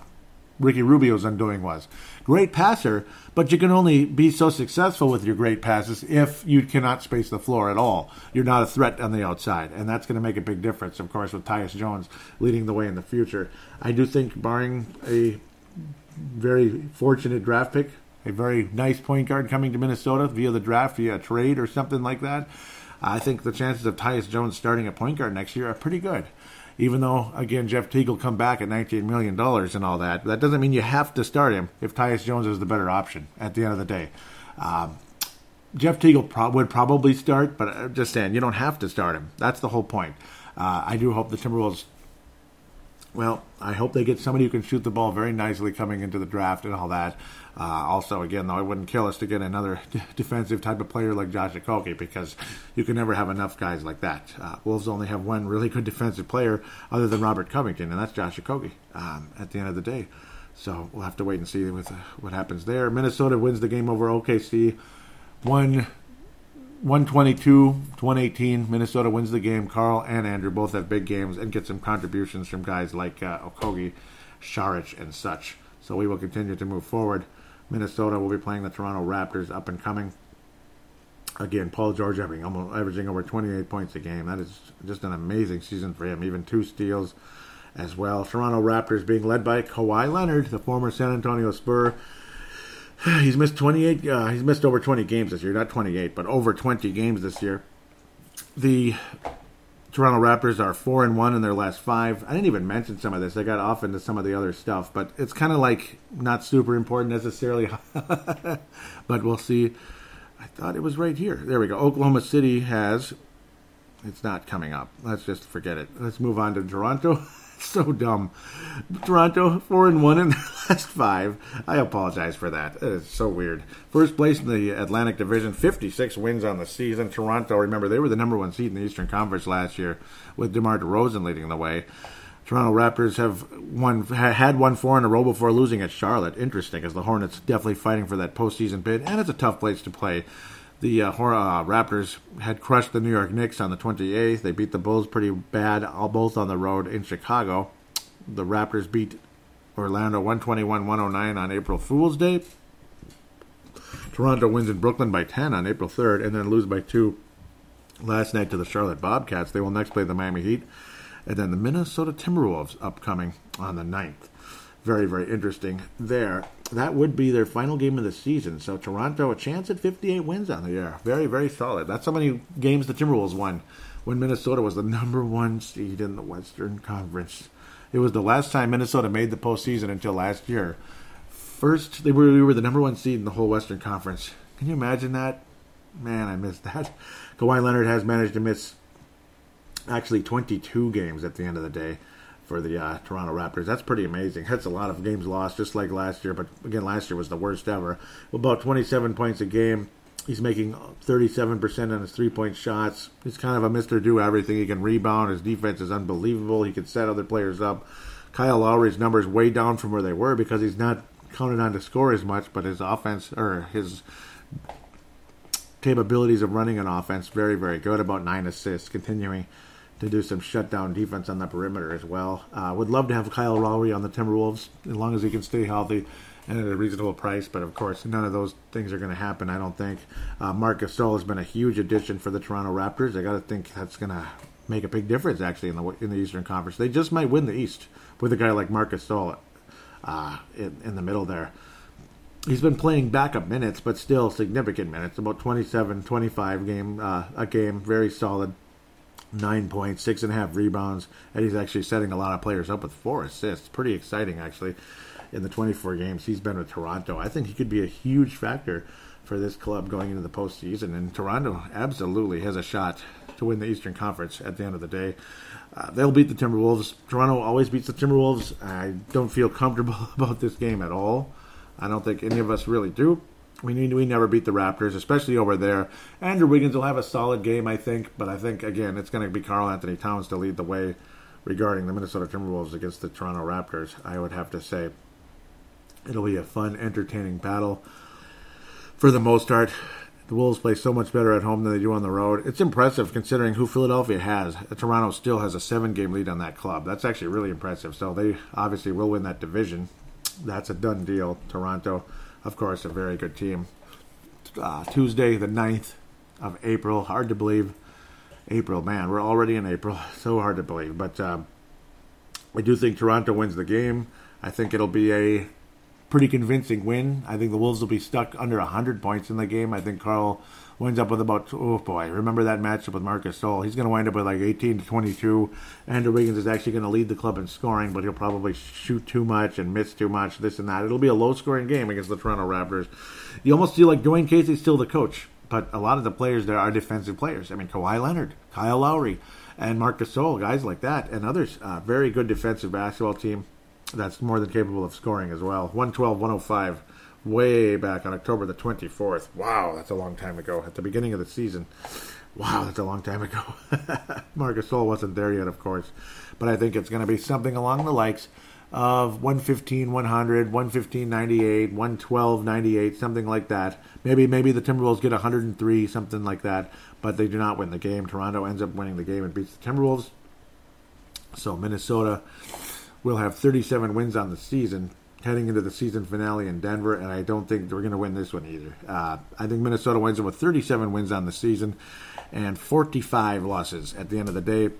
Ricky Rubio's undoing was. Great passer, but you can only be so successful with your great passes if you cannot space the floor at all. You're not a threat on the outside, and that's going to make a big difference, of course, with Tyus Jones leading the way in the future. I do think, barring a very fortunate draft pick, a very nice point guard coming to Minnesota via the draft, via a trade or something like that, I think the chances of Tyus Jones starting a point guard next year are pretty good. Even though, again, Jeff Teague will come back at nineteen million dollars and all that. That doesn't mean you have to start him if Tyus Jones is the better option at the end of the day. Um, Jeff Teague pro- would probably start, but I'm just saying, you don't have to start him. That's the whole point. Uh, I do hope the Timberwolves well, I hope they get somebody who can shoot the ball very nicely coming into the draft and all that. Uh, also, again, though, it wouldn't kill us to get another d- defensive type of player like Josh Okogie, because you can never have enough guys like that. Uh, Wolves only have one really good defensive player other than Robert Covington, and that's Josh Okogie um, at the end of the day. So we'll have to wait and see with, uh, what happens there. Minnesota wins the game over O K C. One... one twenty-two to one eighteen, Minnesota wins the game. Karl and Andrew both have big games and get some contributions from guys like uh, Okogie, Saric, and such. So we will continue to move forward. Minnesota will be playing the Toronto Raptors, up and coming. Again, Paul George having almost averaging over twenty-eight points a game. That is just an amazing season for him, even two steals as well. Toronto Raptors being led by Kawhi Leonard, the former San Antonio Spur. He's missed twenty-eight. Uh, he's missed over twenty games this year. Not twenty-eight, but over twenty games this year. The Toronto Raptors are four and one in their last five. I didn't even mention some of this. I got off into some of the other stuff, but it's kind of like not super important necessarily. But we'll see. I thought it was right here. There we go. Oklahoma City has. It's not coming up. Let's just forget it. Let's move on to Toronto. So dumb. Toronto, four and one in their last five. I apologize for that. It's so weird. First place in the Atlantic Division, fifty-six wins on the season. Toronto, remember, they were the number one seed in the Eastern Conference last year with DeMar DeRozan leading the way. Toronto Raptors have won, had won four in a row before losing at Charlotte. Interesting, as the Hornets definitely fighting for that postseason bid, and it's a tough place to play. The uh, uh, Raptors had crushed the New York Knicks on the twenty-eighth. They beat the Bulls pretty bad, all both on the road in Chicago. The Raptors beat Orlando one twenty-one to one oh nine on April Fool's Day. Toronto wins in Brooklyn by ten on April third, and then lose by two last night to the Charlotte Bobcats. They will next play the Miami Heat, and then the Minnesota Timberwolves upcoming on the ninth. Very, very interesting there. That would be their final game of the season. So Toronto, a chance at fifty-eight wins on the year. Very, very solid. That's how many games the Timberwolves won when Minnesota was the number one seed in the Western Conference. It was the last time Minnesota made the postseason until last year. First, they were, we were the number one seed in the whole Western Conference. Can you imagine that? Man, I missed that. Kawhi Leonard has managed to miss actually twenty-two games at the end of the day for the uh, Toronto Raptors. That's pretty amazing. That's a lot of games lost, just like last year. But again, last year was the worst ever. About twenty-seven points a game. He's making thirty-seven percent on his three-point shots. He's kind of a Mister Do-Everything. He can rebound. His defense is unbelievable. He can set other players up. Kyle Lowry's numbers way down from where they were because he's not counted on to score as much, but his offense, or his capabilities of running an offense, very, very good. About nine assists, continuing to do some shutdown defense on the perimeter as well. Uh, would love to have Kyle Lowry on the Timberwolves as long as he can stay healthy and at a reasonable price, but of course none of those things are going to happen, I don't think. Uh, Marc Gasol has been a huge addition for the Toronto Raptors. I got to think that's going to make a big difference actually in the in the Eastern Conference. They just might win the East with a guy like Marc Gasol uh, in, in the middle there. He's been playing backup minutes, but still significant minutes, about twenty-seven, twenty-five game uh, a game, very solid. Nine points, six and a half rebounds, and he's actually setting a lot of players up with four assists. Pretty exciting, actually, in the twenty-four games he's been with Toronto. I think he could be a huge factor for this club going into the postseason, and Toronto absolutely has a shot to win the Eastern Conference at the end of the day. Uh, they'll beat the Timberwolves. Toronto always beats the Timberwolves. I don't feel comfortable about this game at all. I don't think any of us really do. We need, we never beat the Raptors, especially over there. Andrew Wiggins will have a solid game, I think. But I think, again, it's going to be Karl-Anthony Towns to lead the way regarding the Minnesota Timberwolves against the Toronto Raptors, I would have to say. It'll be a fun, entertaining battle for the most part. The Wolves play so much better at home than they do on the road. It's impressive considering who Philadelphia has. Toronto still has a seven-game lead on that club. That's actually really impressive. So they obviously will win that division. That's a done deal, Toronto. Of course, a very good team. Uh, Tuesday, the ninth of April. Hard to believe. April, man, we're already in April. So hard to believe. But um, I do think Toronto wins the game. I think it'll be a pretty convincing win. I think the Wolves will be stuck under one hundred points in the game. I think Karl winds up with about, oh boy, remember that matchup with Marc Gasol. He's going to wind up with like eighteen to twenty-two. Andrew Wiggins is actually going to lead the club in scoring, but he'll probably shoot too much and miss too much, this and that. It'll be a low-scoring game against the Toronto Raptors. You almost feel like Dwayne Casey's still the coach, but a lot of the players there are defensive players. I mean, Kawhi Leonard, Kyle Lowry, and Marc Gasol, guys like that, and others. Uh, very good defensive basketball team that's more than capable of scoring as well. one twelve one oh five, way back on October the twenty-fourth. Wow, that's a long time ago. At the beginning of the season. Wow, that's a long time ago. Marc Gasol wasn't there yet, of course. But I think it's going to be something along the likes of one fifteen one hundred, one fifteen ninety-eight, one twelve ninety-eight, something like that. Maybe maybe the Timberwolves get one hundred three, something like that. But they do not win the game. Toronto ends up winning the game and beats the Timberwolves. So Minnesota will have thirty-seven wins on the season, heading into the season finale in Denver, and I don't think they're going to win this one either. Uh, I think Minnesota wins it with thirty-seven wins on the season and forty-five losses at the end of the day,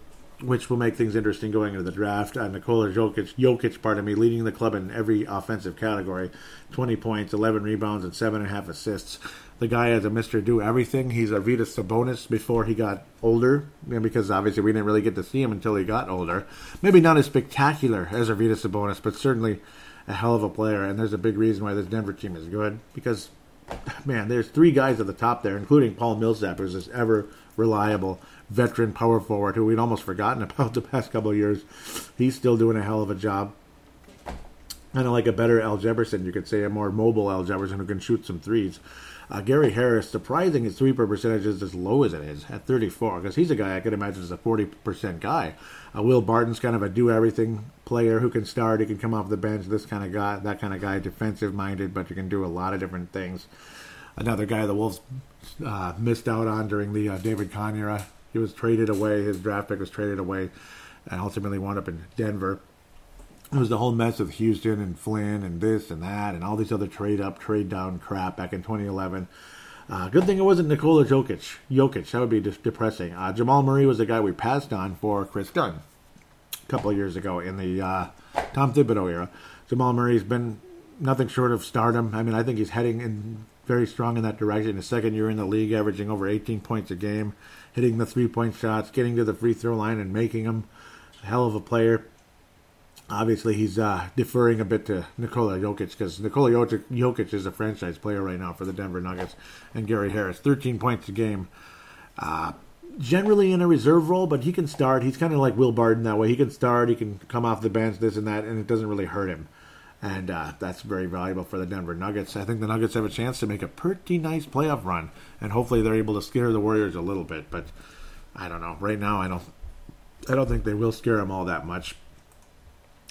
which will make things interesting going into the draft. Uh, Nikola Jokic, Jokic, pardon me, leading the club in every offensive category, twenty points, eleven rebounds, and seven point five assists. The guy is a Mister Do-Everything. He's a Arvydas Sabonis before he got older, because obviously we didn't really get to see him until he got older. Maybe not as spectacular as a Arvydas Sabonis, but certainly a hell of a player, and there's a big reason why this Denver team is good, because, man, there's three guys at the top there, including Paul Millsap, who's this ever-reliable veteran power forward who we'd almost forgotten about the past couple of years. He's still doing a hell of a job. Kind of like a better Al Jefferson, you could say, a more mobile Al Jefferson who can shoot some threes. Uh, Gary Harris, surprising his three-point percentage is as low as it is, at thirty-four, because he's a guy I could imagine is a forty percent guy. Uh, Will Barton's kind of a do-everything player who can start, he can come off the bench, this kind of guy, that kind of guy, defensive-minded, but you can do a lot of different things. Another guy the Wolves uh, missed out on during the uh, David Conn era. He was traded away, his draft pick was traded away, and ultimately wound up in Denver. It was the whole mess of Houston and Flynn and this and that and all these other trade-up, trade-down crap back in twenty eleven. Uh, good thing it wasn't Nikola Jokic. Jokic, that would be de- depressing. Uh, Jamal Murray was the guy we passed on for Chris Dunn a couple of years ago in the uh, Tom Thibodeau era. Jamal Murray's been nothing short of stardom. I mean, I think he's heading in very strong in that direction. His second year in the league, averaging over eighteen points a game, hitting the three-point shots, getting to the free throw line and making them. Hell of a player. Obviously, he's uh, deferring a bit to Nikola Jokic because Nikola Jokic is a franchise player right now for the Denver Nuggets. And Gary Harris, thirteen points a game. Uh, generally in a reserve role, but he can start. He's kind of like Will Barton that way. He can start, he can come off the bench, this and that, and it doesn't really hurt him. And uh, that's very valuable for the Denver Nuggets. I think the Nuggets have a chance to make a pretty nice playoff run. And hopefully they're able to scare the Warriors a little bit. But I don't know. Right now, I don't, I don't think they will scare them all that much.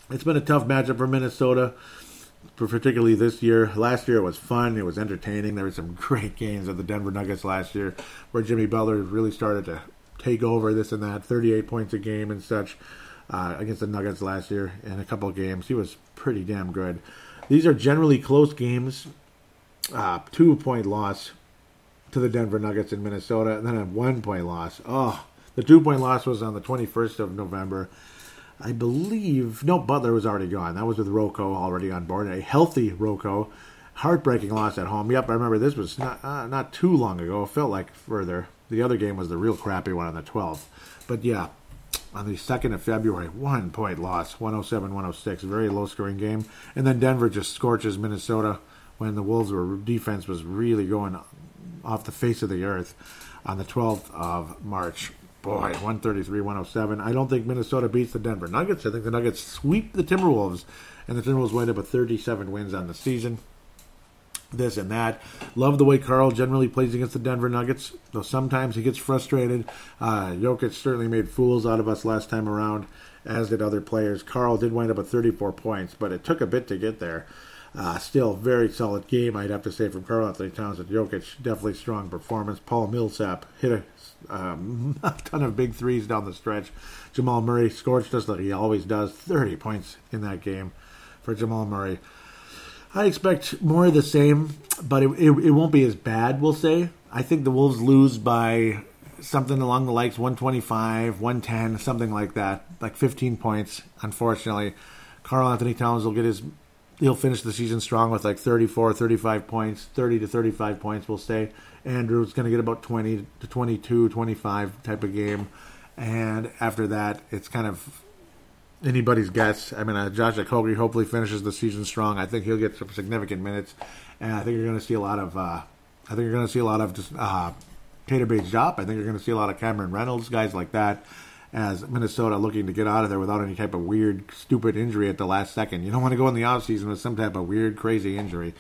It's been a tough matchup for Minnesota, particularly this year. Last year it was fun. It was entertaining. There were some great games of the Denver Nuggets last year where Jimmy Butler really started to take over this and that, thirty-eight points a game and such uh, against the Nuggets last year in a couple of games. He was pretty damn good. These are generally close games, uh, two-point loss to the Denver Nuggets in Minnesota, and then a one-point loss. Oh, the two-point loss was on the twenty-first of November. I believe, no, Butler was already gone. That was with Rocco already on board. A healthy Rocco. Heartbreaking loss at home. Yep, I remember this was not uh, not too long ago. It felt like further. The other game was the real crappy one on the twelfth. But yeah, on the second of February, one-point loss, one oh seven one oh six. Very low-scoring game. And then Denver just scorches Minnesota when the Wolves' were defense was really going off the face of the earth on the twelfth of March. Boy, one thirty-three one oh seven. I don't think Minnesota beats the Denver Nuggets. I think the Nuggets sweep the Timberwolves, and the Timberwolves wind up with thirty-seven wins on the season. This and that. Love the way Karl generally plays against the Denver Nuggets, though sometimes he gets frustrated. Uh, Jokic certainly made fools out of us last time around, as did other players. Karl did wind up with thirty-four points, but it took a bit to get there. Uh, still, very solid game, I'd have to say, from Karl-Anthony Towns and Jokic. Definitely strong performance. Paul Millsap hit a Um, a ton of big threes down the stretch. Jamal Murray scorched us like he always does. thirty points in that game for Jamal Murray. I expect more of the same, but it, it, it won't be as bad, we'll say. I think the Wolves lose by something along the likes, one twenty-five, one ten, something like that, like fifteen points, unfortunately. Karl-Anthony Towns will get his... He'll finish the season strong with like thirty-four, thirty-five points, thirty to thirty-five points, we'll say. Andrew's going to get about twenty to twenty-two, twenty-five type of game. And after that, it's kind of anybody's guess. I mean, uh, Josh Okogie hopefully finishes the season strong. I think he'll get some significant minutes. And I think you're going to see a lot of, uh, I think you're going to see a lot of just uh, Tatum Bates Jop. I think you're going to see a lot of Cameron Reynolds, guys like that. as Minnesota looking to get out of there without any type of weird, stupid injury at the last second. You don't want to go in the offseason with some type of weird, crazy injury.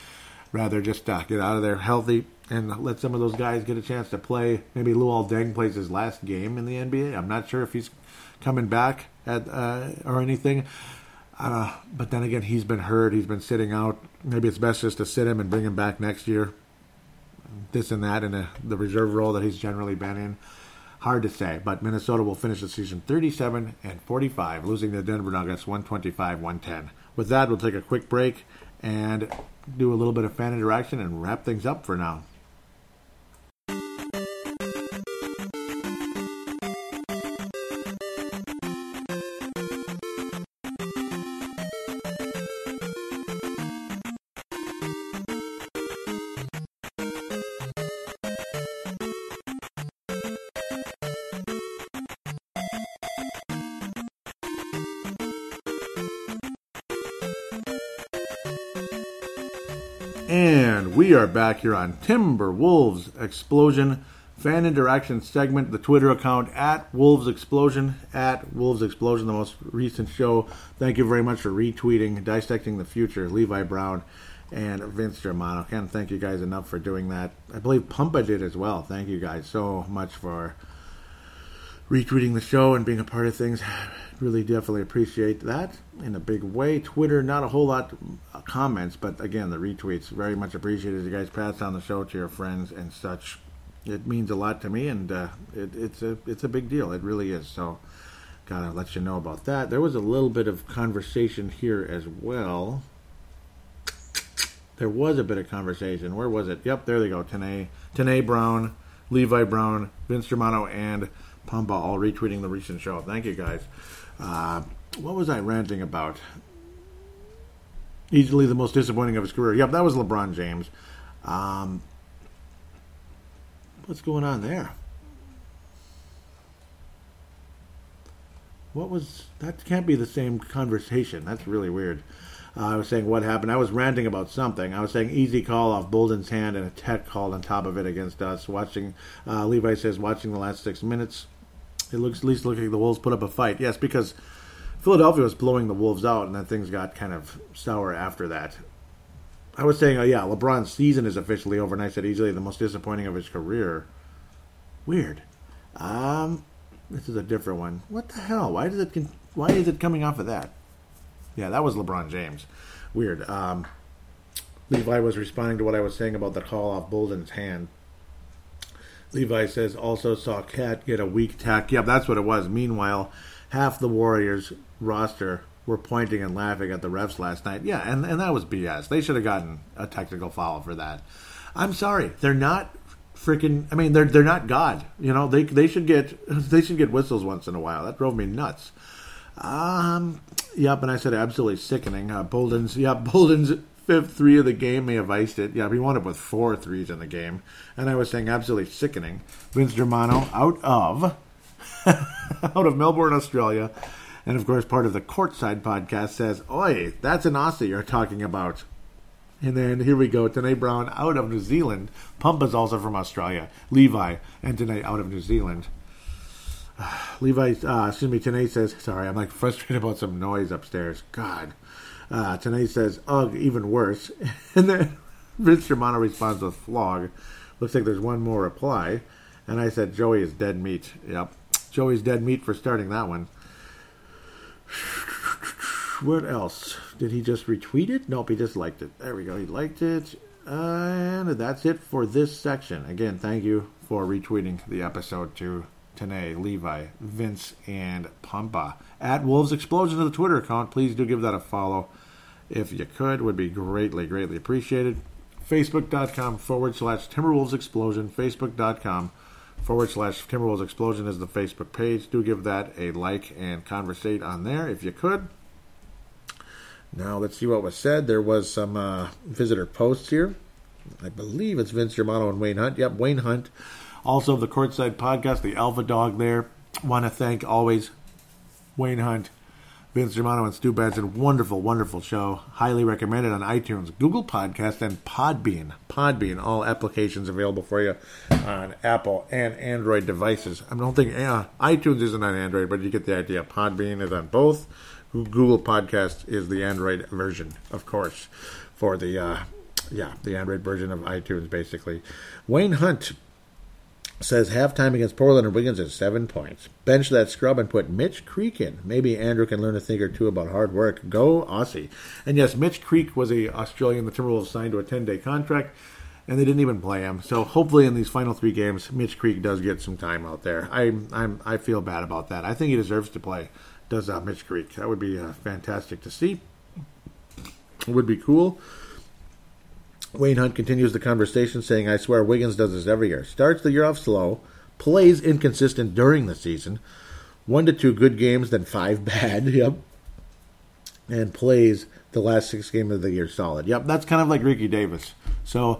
Rather just uh, get out of there healthy and let some of those guys get a chance to play. Maybe Luol Deng plays his last game in the N B A. I'm not sure if he's coming back at uh, or anything. Uh, but then again, he's been hurt. He's been sitting out. Maybe it's best just to sit him and bring him back next year. This and that, and a, the reserve role that he's generally been in. Hard to say, but Minnesota will finish the season thirty-seven and forty-five, losing to Denver Nuggets one twenty-five to one ten. With that, we'll take a quick break and do a little bit of fan interaction and wrap things up for now. And we are back here on Timberwolves Explosion fan interaction segment. The Twitter account at Wolves Explosion, at Wolves Explosion, the most recent show. Thank you very much for retweeting Dissecting the Future, Levi Brown and Vince Germano. Can't thank you guys enough for doing that. I believe Pumpa did as well. Thank you guys so much for retweeting the show and being a part of things. Really definitely appreciate that in a big way. Twitter, not a whole lot of comments, but again, the retweets, very much appreciated. You guys pass on the show to your friends and such. It means a lot to me, and uh, it, it's a it's a big deal. It really is. So gotta let you know about that. There was a little bit of conversation here as well. There was a bit of conversation. Where was it? Yep, there they go. Tanae, Tanae Brown, Levi Brown, Vince Germano, and Pumba all retweeting the recent show. Thank you guys. Uh, what was I ranting about? Easily the most disappointing of his career. Yep, that was LeBron James. Um, what's going on there? What was... That can't be the same conversation. That's really weird. Uh, I was saying what happened. I was ranting about something. I was saying easy call off Bolden's hand and a tech called on top of it against us. Watching, uh, Levi says, watching the last six minutes, it looks at least looking like the Wolves put up a fight. Yes, because Philadelphia was blowing the Wolves out, and then things got kind of sour after that. I was saying, oh yeah, LeBron's season is officially over, and I said easily the most disappointing of his career. Weird. Um, this is a different one. What the hell? Why does it? Con- why is it coming off of that? Yeah, that was LeBron James. Weird. Um, Levi was responding to what I was saying about the call off Bolden's hand. Levi says, also saw Cat get a weak tack. Yep, that's what it was. Meanwhile, half the Warriors roster were pointing and laughing at the refs last night. Yeah, and, and that was B S. They should have gotten a technical foul for that. I'm sorry. They're not freaking... I mean, they're they're not God. You know, they they should get they should get whistles once in a while. That drove me nuts. Um, yep, and I said absolutely sickening. Uh, Bolden's, yeah, Bolden's fifth three of the game may have iced it. Yeah, we wound up with four threes in the game. And I was saying absolutely sickening. Vince Germano out of, out of Melbourne, Australia. And of course, part of the Courtside podcast says, oi, that's an Aussie you're talking about. And then here we go. Tanae Brown out of New Zealand. Pumpa's also from Australia. Levi and Tanae out of New Zealand. Levi, uh, excuse me, Tanae says, sorry, I'm like frustrated about some noise upstairs. God. Uh, Tanae says, ugh, even worse. And then Vince Germano responds with flog. Looks like there's one more reply. And I said, Joey is dead meat. Yep. Joey's dead meat for starting that one. What else? Did he just retweet it? Nope, he just liked it. There we go. He liked it. And that's it for this section. Again, thank you for retweeting the episode to Tanae, Levi, Vince, and Pumpa. At Wolves Explosion to the Twitter account. Please do give that a follow if you could. Would be greatly, greatly appreciated. Facebook.com forward slash Timberwolves Explosion. Facebook.com forward slash Timberwolves Explosion is the Facebook page. Do give that a like and conversate on there if you could. Now let's see what was said. There was some uh, visitor posts here. I believe it's Vince Germano and Wayne Hunt. Yep, Wayne Hunt. Also, the Courtside Podcast, the Alpha Dog there. Want to thank always Wayne Hunt, Vince Germano and Stu Benson. Wonderful, wonderful show. Highly recommended on iTunes, Google Podcast, and Podbean. Podbean, all applications available for you on Apple and Android devices. I don't think uh, iTunes isn't on Android, but you get the idea. Podbean is on both. Google Podcast is the Android version, of course, for the uh, yeah the Android version of iTunes, basically. Wayne Hunt says, halftime against Portland and Wiggins at seven points. Bench that scrub and put Mitch Creek in. Maybe Andrew can learn a thing or two about hard work. Go Aussie. And yes, Mitch Creek was an Australian the Timberwolves signed to a ten-day contract, and they didn't even play him. So hopefully in these final three games, Mitch Creek does get some time out there. I I'm, I feel bad about that. I think he deserves to play, does uh, Mitch Creek. That would be uh, fantastic to see. It would be cool. Wayne Hunt continues the conversation saying, I swear Wiggins does this every year. Starts the year off slow, plays inconsistent during the season, one to two good games, then five bad, yep, and plays the last six games of the year solid. Yep, that's kind of like Ricky Davis. So,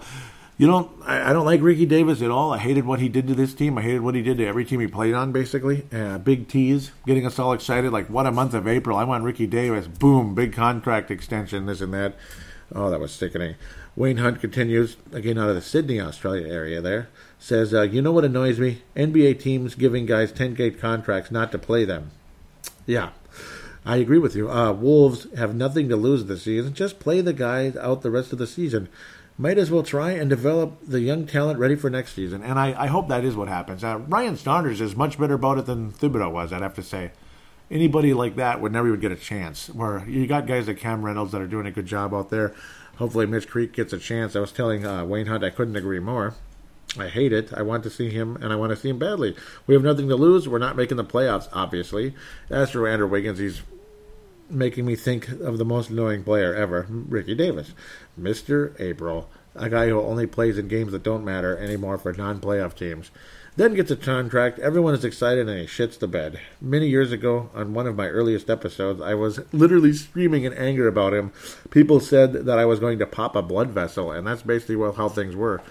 you don't, I, I don't like Ricky Davis at all. I hated what he did to this team. I hated what he did to every team he played on, basically. Uh, big tease, getting us all excited, like, what a month of April. I want Ricky Davis. Boom, big contract extension, this and that. Oh, that was sickening. Wayne Hunt continues, again out of the Sydney, Australia area there, says, uh, you know what annoys me? N B A teams giving guys ten-gate contracts not to play them. Yeah, I agree with you. Uh, Wolves have nothing to lose this season. Just play the guys out the rest of the season. Might as well try and develop the young talent ready for next season. And I, I hope that is what happens. Uh, Ryan Saunders is much better about it than Thibodeau was, I'd have to say. Anybody like that would never even get a chance. Where you got guys like Cameron Reynolds that are doing a good job out there. Hopefully Mitch Creek gets a chance. I was telling uh, Wayne Hunt I couldn't agree more. I hate it. I want to see him, and I want to see him badly. We have nothing to lose. We're not making the playoffs, obviously. As for Andrew Wiggins, he's making me think of the most annoying player ever, Ricky Davis. Mister April, a guy who only plays in games that don't matter anymore for non-playoff teams. Then gets a contract, everyone is excited, and he shits the bed. Many years ago, on one of my earliest episodes, I was literally screaming in anger about him. People said that I was going to pop a blood vessel, and that's basically well how things were.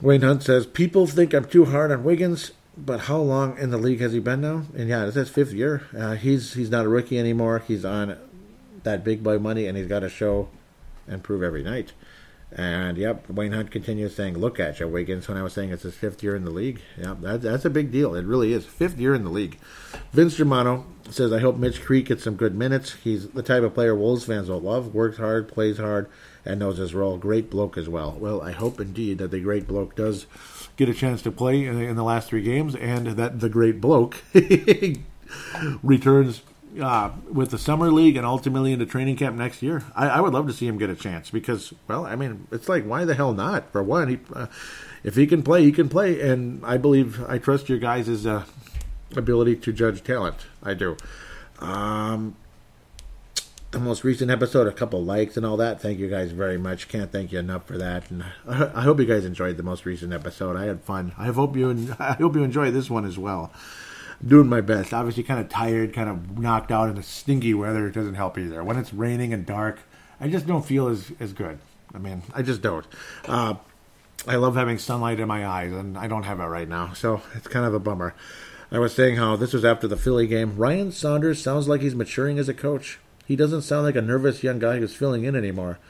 Wayne Hunt says, people think I'm too hard on Wiggins, but how long in the league has he been now? And yeah, it's his fifth year. Uh, he's he's not a rookie anymore. He's on that big boy money, and he's got to show and prove every night. And, yep, Wayne Hunt continues saying, look at you, Wiggins, when I was saying it's his fifth year in the league. Yep, that, that's a big deal. It really is. Fifth year in the league. Vince Germano says, I hope Mitch Creek gets some good minutes. He's the type of player Wolves fans will love. Works hard, plays hard, and knows his role. Great bloke as well. Well, I hope indeed that the great bloke does get a chance to play in, in the last three games, and that the great bloke returns Uh, with the summer league and ultimately into training camp next year. I, I would love to see him get a chance because, well, I mean, it's like, why the hell not? For one, he, uh, if he can play, he can play. And I believe, I trust your guys' uh, ability to judge talent. I do. Um, the most recent episode, a couple likes and all that. Thank you guys very much. Can't thank you enough for that. And I, I hope you guys enjoyed the most recent episode. I had fun. I hope you, I hope you enjoy this one as well. Doing my best. Obviously kind of tired, kind of knocked out in the stinky weather. It doesn't help either. When it's raining and dark, I just don't feel as, as good. I mean, I just don't. Uh, I love having sunlight in my eyes, and I don't have it right now. So it's kind of a bummer. I was saying how this was after the Philly game. Ryan Saunders sounds like he's maturing as a coach. He doesn't sound like a nervous young guy who's filling in anymore.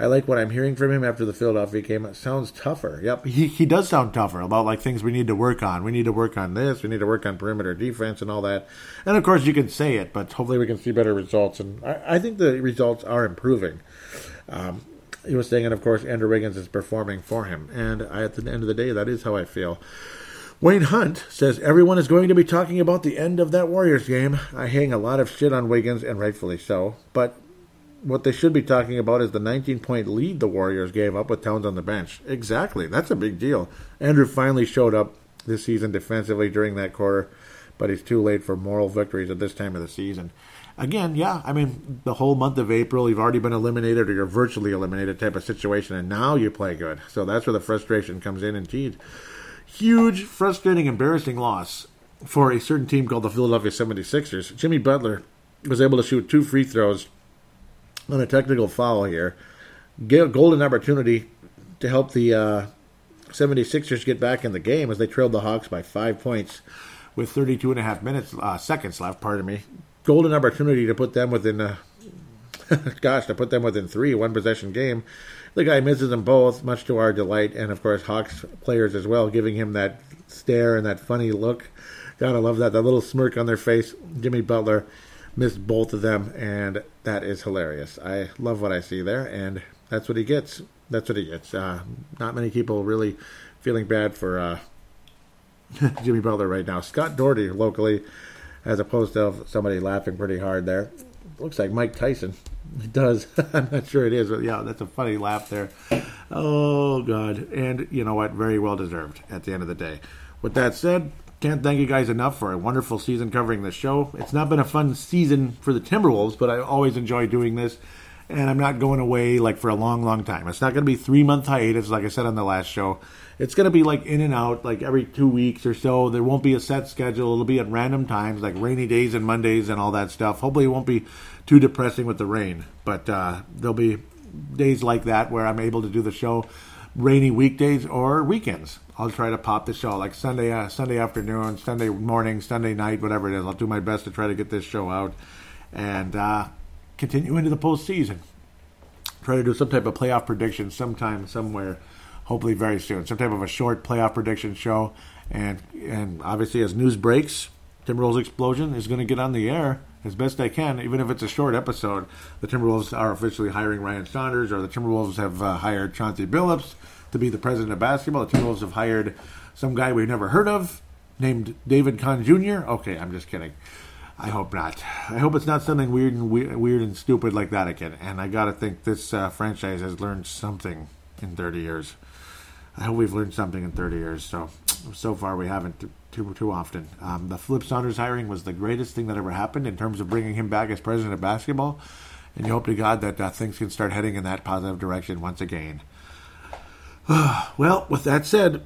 I like what I'm hearing from him after the Philadelphia game. It sounds tougher. Yep, he he does sound tougher about like things we need to work on. We need to work on this. We need to work on perimeter defense and all that. And, of course, you can say it, but hopefully we can see better results. And I, I think the results are improving. Um, he was saying, and, of course, Andrew Wiggins is performing for him. And I, at the end of the day, that is how I feel. Wayne Hunt says, everyone is going to be talking about the end of that Warriors game. I hang a lot of shit on Wiggins, and rightfully so, but what they should be talking about is the nineteen-point lead the Warriors gave up with Towns on the bench. Exactly. That's a big deal. Andrew finally showed up this season defensively during that quarter, but he's too late for moral victories at this time of the season. Again, yeah, I mean, the whole month of April, you've already been eliminated or you're virtually eliminated type of situation, and now you play good. So that's where the frustration comes in. Indeed, huge, frustrating, embarrassing loss for a certain team called the Philadelphia seventy-sixers. Jimmy Butler was able to shoot two free throws on a technical foul here. Golden opportunity to help the uh, seventy-sixers get back in the game as they trailed the Hawks by five points with thirty-two and a half minutes, uh, seconds left, pardon me. golden opportunity to put them within, uh, gosh, to put them within three one-possession game. The guy misses them both, much to our delight, and of course Hawks players as well, giving him that stare and that funny look. Gotta love that, that little smirk on their face. Jimmy Butler missed both of them, and that is hilarious. I love what I see there, and that's what he gets. That's what he gets. Uh, not many people really feeling bad for uh, Jimmy Butler right now. Scott Doherty locally has a post of somebody laughing pretty hard there. Looks like Mike Tyson. It does. I'm not sure it is, but yeah, that's a funny laugh there. Oh, God. And you know what? Very well deserved at the end of the day. With that said, can't thank you guys enough for a wonderful season covering the show. It's not been a fun season for the Timberwolves, but I always enjoy doing this, and I'm not going away like for a long, long time. It's not going to be three-month hiatus, like I said on the last show. It's going to be like in and out, like every two weeks or so. There won't be a set schedule. It'll be at random times, like rainy days and Mondays and all that stuff. Hopefully it won't be too depressing with the rain, but uh, there'll be days like that where I'm able to do the show rainy weekdays or weekends. I'll try to pop the show, like Sunday uh, Sunday afternoon, Sunday morning, Sunday night, whatever it is. I'll do my best to try to get this show out and uh, continue into the postseason. Try to do some type of playoff prediction sometime, somewhere, hopefully very soon. Some type of a short playoff prediction show. And and obviously as news breaks, Timberwolves Explosion is going to get on the air as best I can, even if it's a short episode. The Timberwolves are officially hiring Ryan Saunders, or the Timberwolves have uh, hired Chauncey Billups to be the president of basketball. The Timberwolves have hired some guy we've never heard of named David Kahn Junior Okay, I'm just kidding. I hope not. I hope it's not something weird and we- weird and stupid like that again. And I got to think this uh, franchise has learned something in thirty years. I hope we've learned something in thirty years. So, so far we haven't t- too too often. Um, the Flip Saunders hiring was the greatest thing that ever happened in terms of bringing him back as president of basketball. And you hope to God that uh, things can start heading in that positive direction once again. Well, with that said,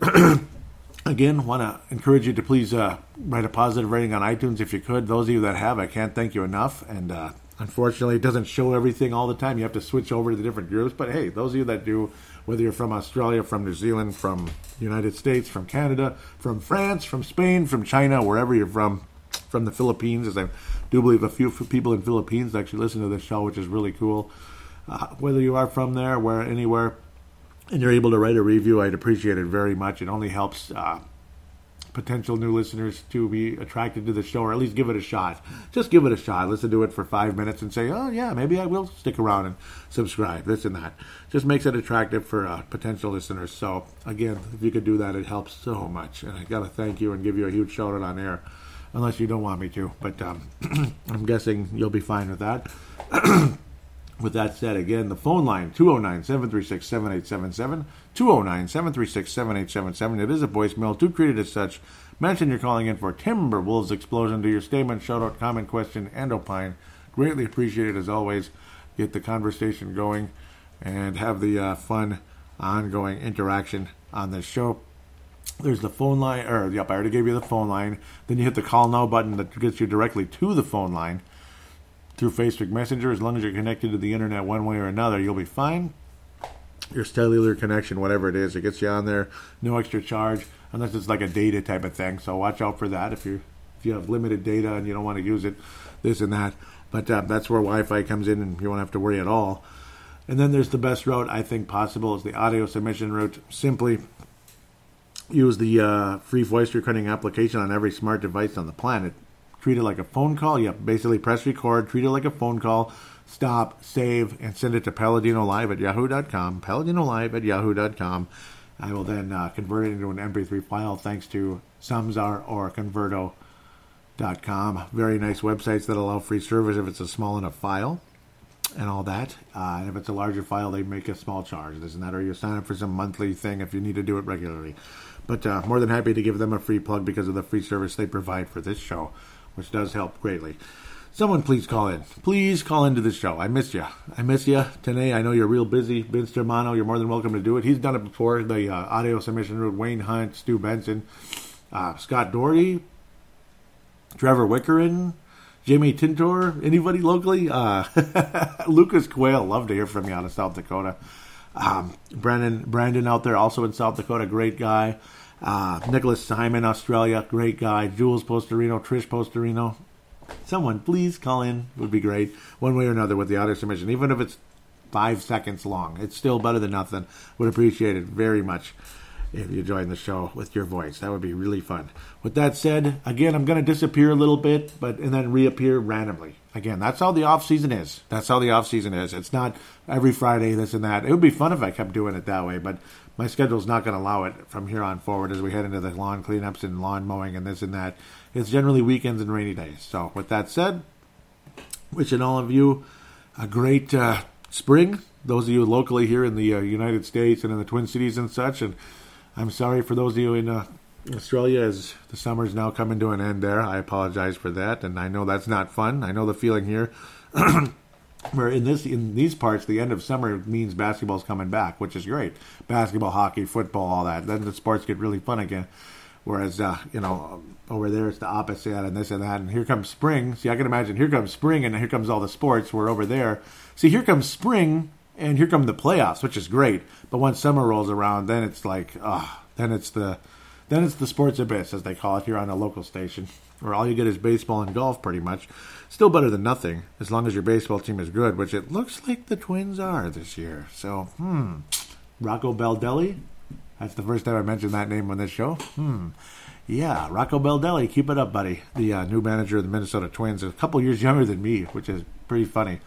again, want to encourage you to please uh, write a positive rating on iTunes if you could. Those of you that have, I can't thank you enough. And uh, unfortunately, it doesn't show everything all the time. You have to switch over to the different groups. But hey, those of you that do, whether you're from Australia, from New Zealand, from the United States, from Canada, from France, from Spain, from China, wherever you're from, from the Philippines, as I do believe a few people in Philippines actually listen to this show, which is really cool. Uh, whether you are from there, where anywhere, and you're able to write a review, I'd appreciate it very much. It only helps uh, potential new listeners to be attracted to the show, or at least give it a shot. Just give it a shot. Listen to it for five minutes and say, oh, yeah, maybe I will stick around and subscribe, this and that. Just makes it attractive for uh, potential listeners. So, again, if you could do that, it helps so much. And I got to thank you and give you a huge shout-out on air, unless you don't want me to. But um, I'm guessing you'll be fine with that. With that said, again, the phone line, two oh nine, seven three six, seven eight seven seven, two oh nine, seven three six, seven eight seven seven. It is a voicemail, to create it as such. Mention you're calling in for Timberwolves Explosion. Do your statement, shout-out, comment, question, and opine. Greatly appreciated, as always. Get the conversation going and have the uh, fun, ongoing interaction on this show. There's the phone line. Or, yep, I already gave you the phone line. Then you hit the call now button that gets you directly to the phone line. Through Facebook Messenger, as long as you're connected to the internet one way or another, you'll be fine. Your cellular connection, whatever it is, it gets you on there. No extra charge, unless it's like a data type of thing. So watch out for that if you if you have limited data and you don't want to use it, this and that. But uh, that's where Wi-Fi comes in, and you won't have to worry at all. And then there's the best route I think possible is the audio submission route. Simply use the uh, free voice recording application on every smart device on the planet. Treat it like a phone call. Yep, basically press record, treat it like a phone call, stop, save, and send it to paladino live at yahoo dot com, paladino live at yahoo dot com. I will then uh, convert it into an M P three file thanks to Samsar or Converto dot com. Very nice websites that allow free service if it's a small enough file and all that. Uh, and if it's a larger file, they make a small charge. This and that, or you sign up for some monthly thing if you need to do it regularly. But uh, more than happy to give them a free plug because of the free service they provide for this show, which does help greatly. Someone please call in. Please call into the show. I miss you. I miss you. Tanae, I know you're real busy. Vince Germano, you're more than welcome to do it. He's done it before. The uh, audio submission route, Wayne Hunt, Stu Benson, uh, Scott Doherty, Trevor Wickerin, Jimmy Tintor, anybody locally? Uh, Lucas Quayle, love to hear from you out of South Dakota. Um, Brandon, Brandon out there also in South Dakota, great guy. Uh, Nicholas Simon, Australia, great guy. Jules Postorino, Trish Postorino, someone please call in. It would be great one way or another with the audio submission, even if it's five seconds long. It's still better than nothing. Would appreciate it very much if you join the show with your voice. That would be really fun. With that said, again, I'm going to disappear a little bit, but and then reappear randomly. Again, that's how the off-season is. That's how the off-season is. It's not every Friday, this and that. It would be fun if I kept doing it that way, but my schedule's not going to allow it from here on forward as we head into the lawn cleanups and lawn mowing and this and that. It's generally weekends and rainy days. So with that said, wishing all of you a great uh, spring, those of you locally here in the uh, United States and in the Twin Cities and such, and I'm sorry for those of you in uh, Australia as the summer's now coming to an end there. I apologize for that, and I know that's not fun. I know the feeling here where in this in these parts, the end of summer means basketball's coming back, which is great. Basketball, hockey, football, all that. Then the sports get really fun again, whereas, uh, you know, over there it's the opposite and this and that, and here comes spring. See, I can imagine here comes spring and here comes all the sports. We're over there. See, here comes spring. And here come the playoffs, which is great. But once summer rolls around, then it's like, ah, uh, then it's the, then it's the sports abyss, as they call it here on a local station, where all you get is baseball and golf, pretty much. Still better than nothing, as long as your baseball team is good, which it looks like the Twins are this year. So, hmm, Rocco Baldelli. That's the first time I mentioned that name on this show. Hmm, yeah, Rocco Baldelli. Keep it up, buddy. The uh, new manager of the Minnesota Twins, a couple years younger than me, which is pretty funny.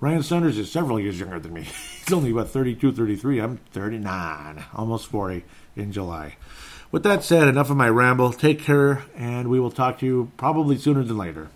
Ryan Saunders is several years younger than me. He's only about thirty-two, thirty-three. I'm thirty-nine, almost forty in July. With that said, enough of my ramble. Take care, and we will talk to you probably sooner than later.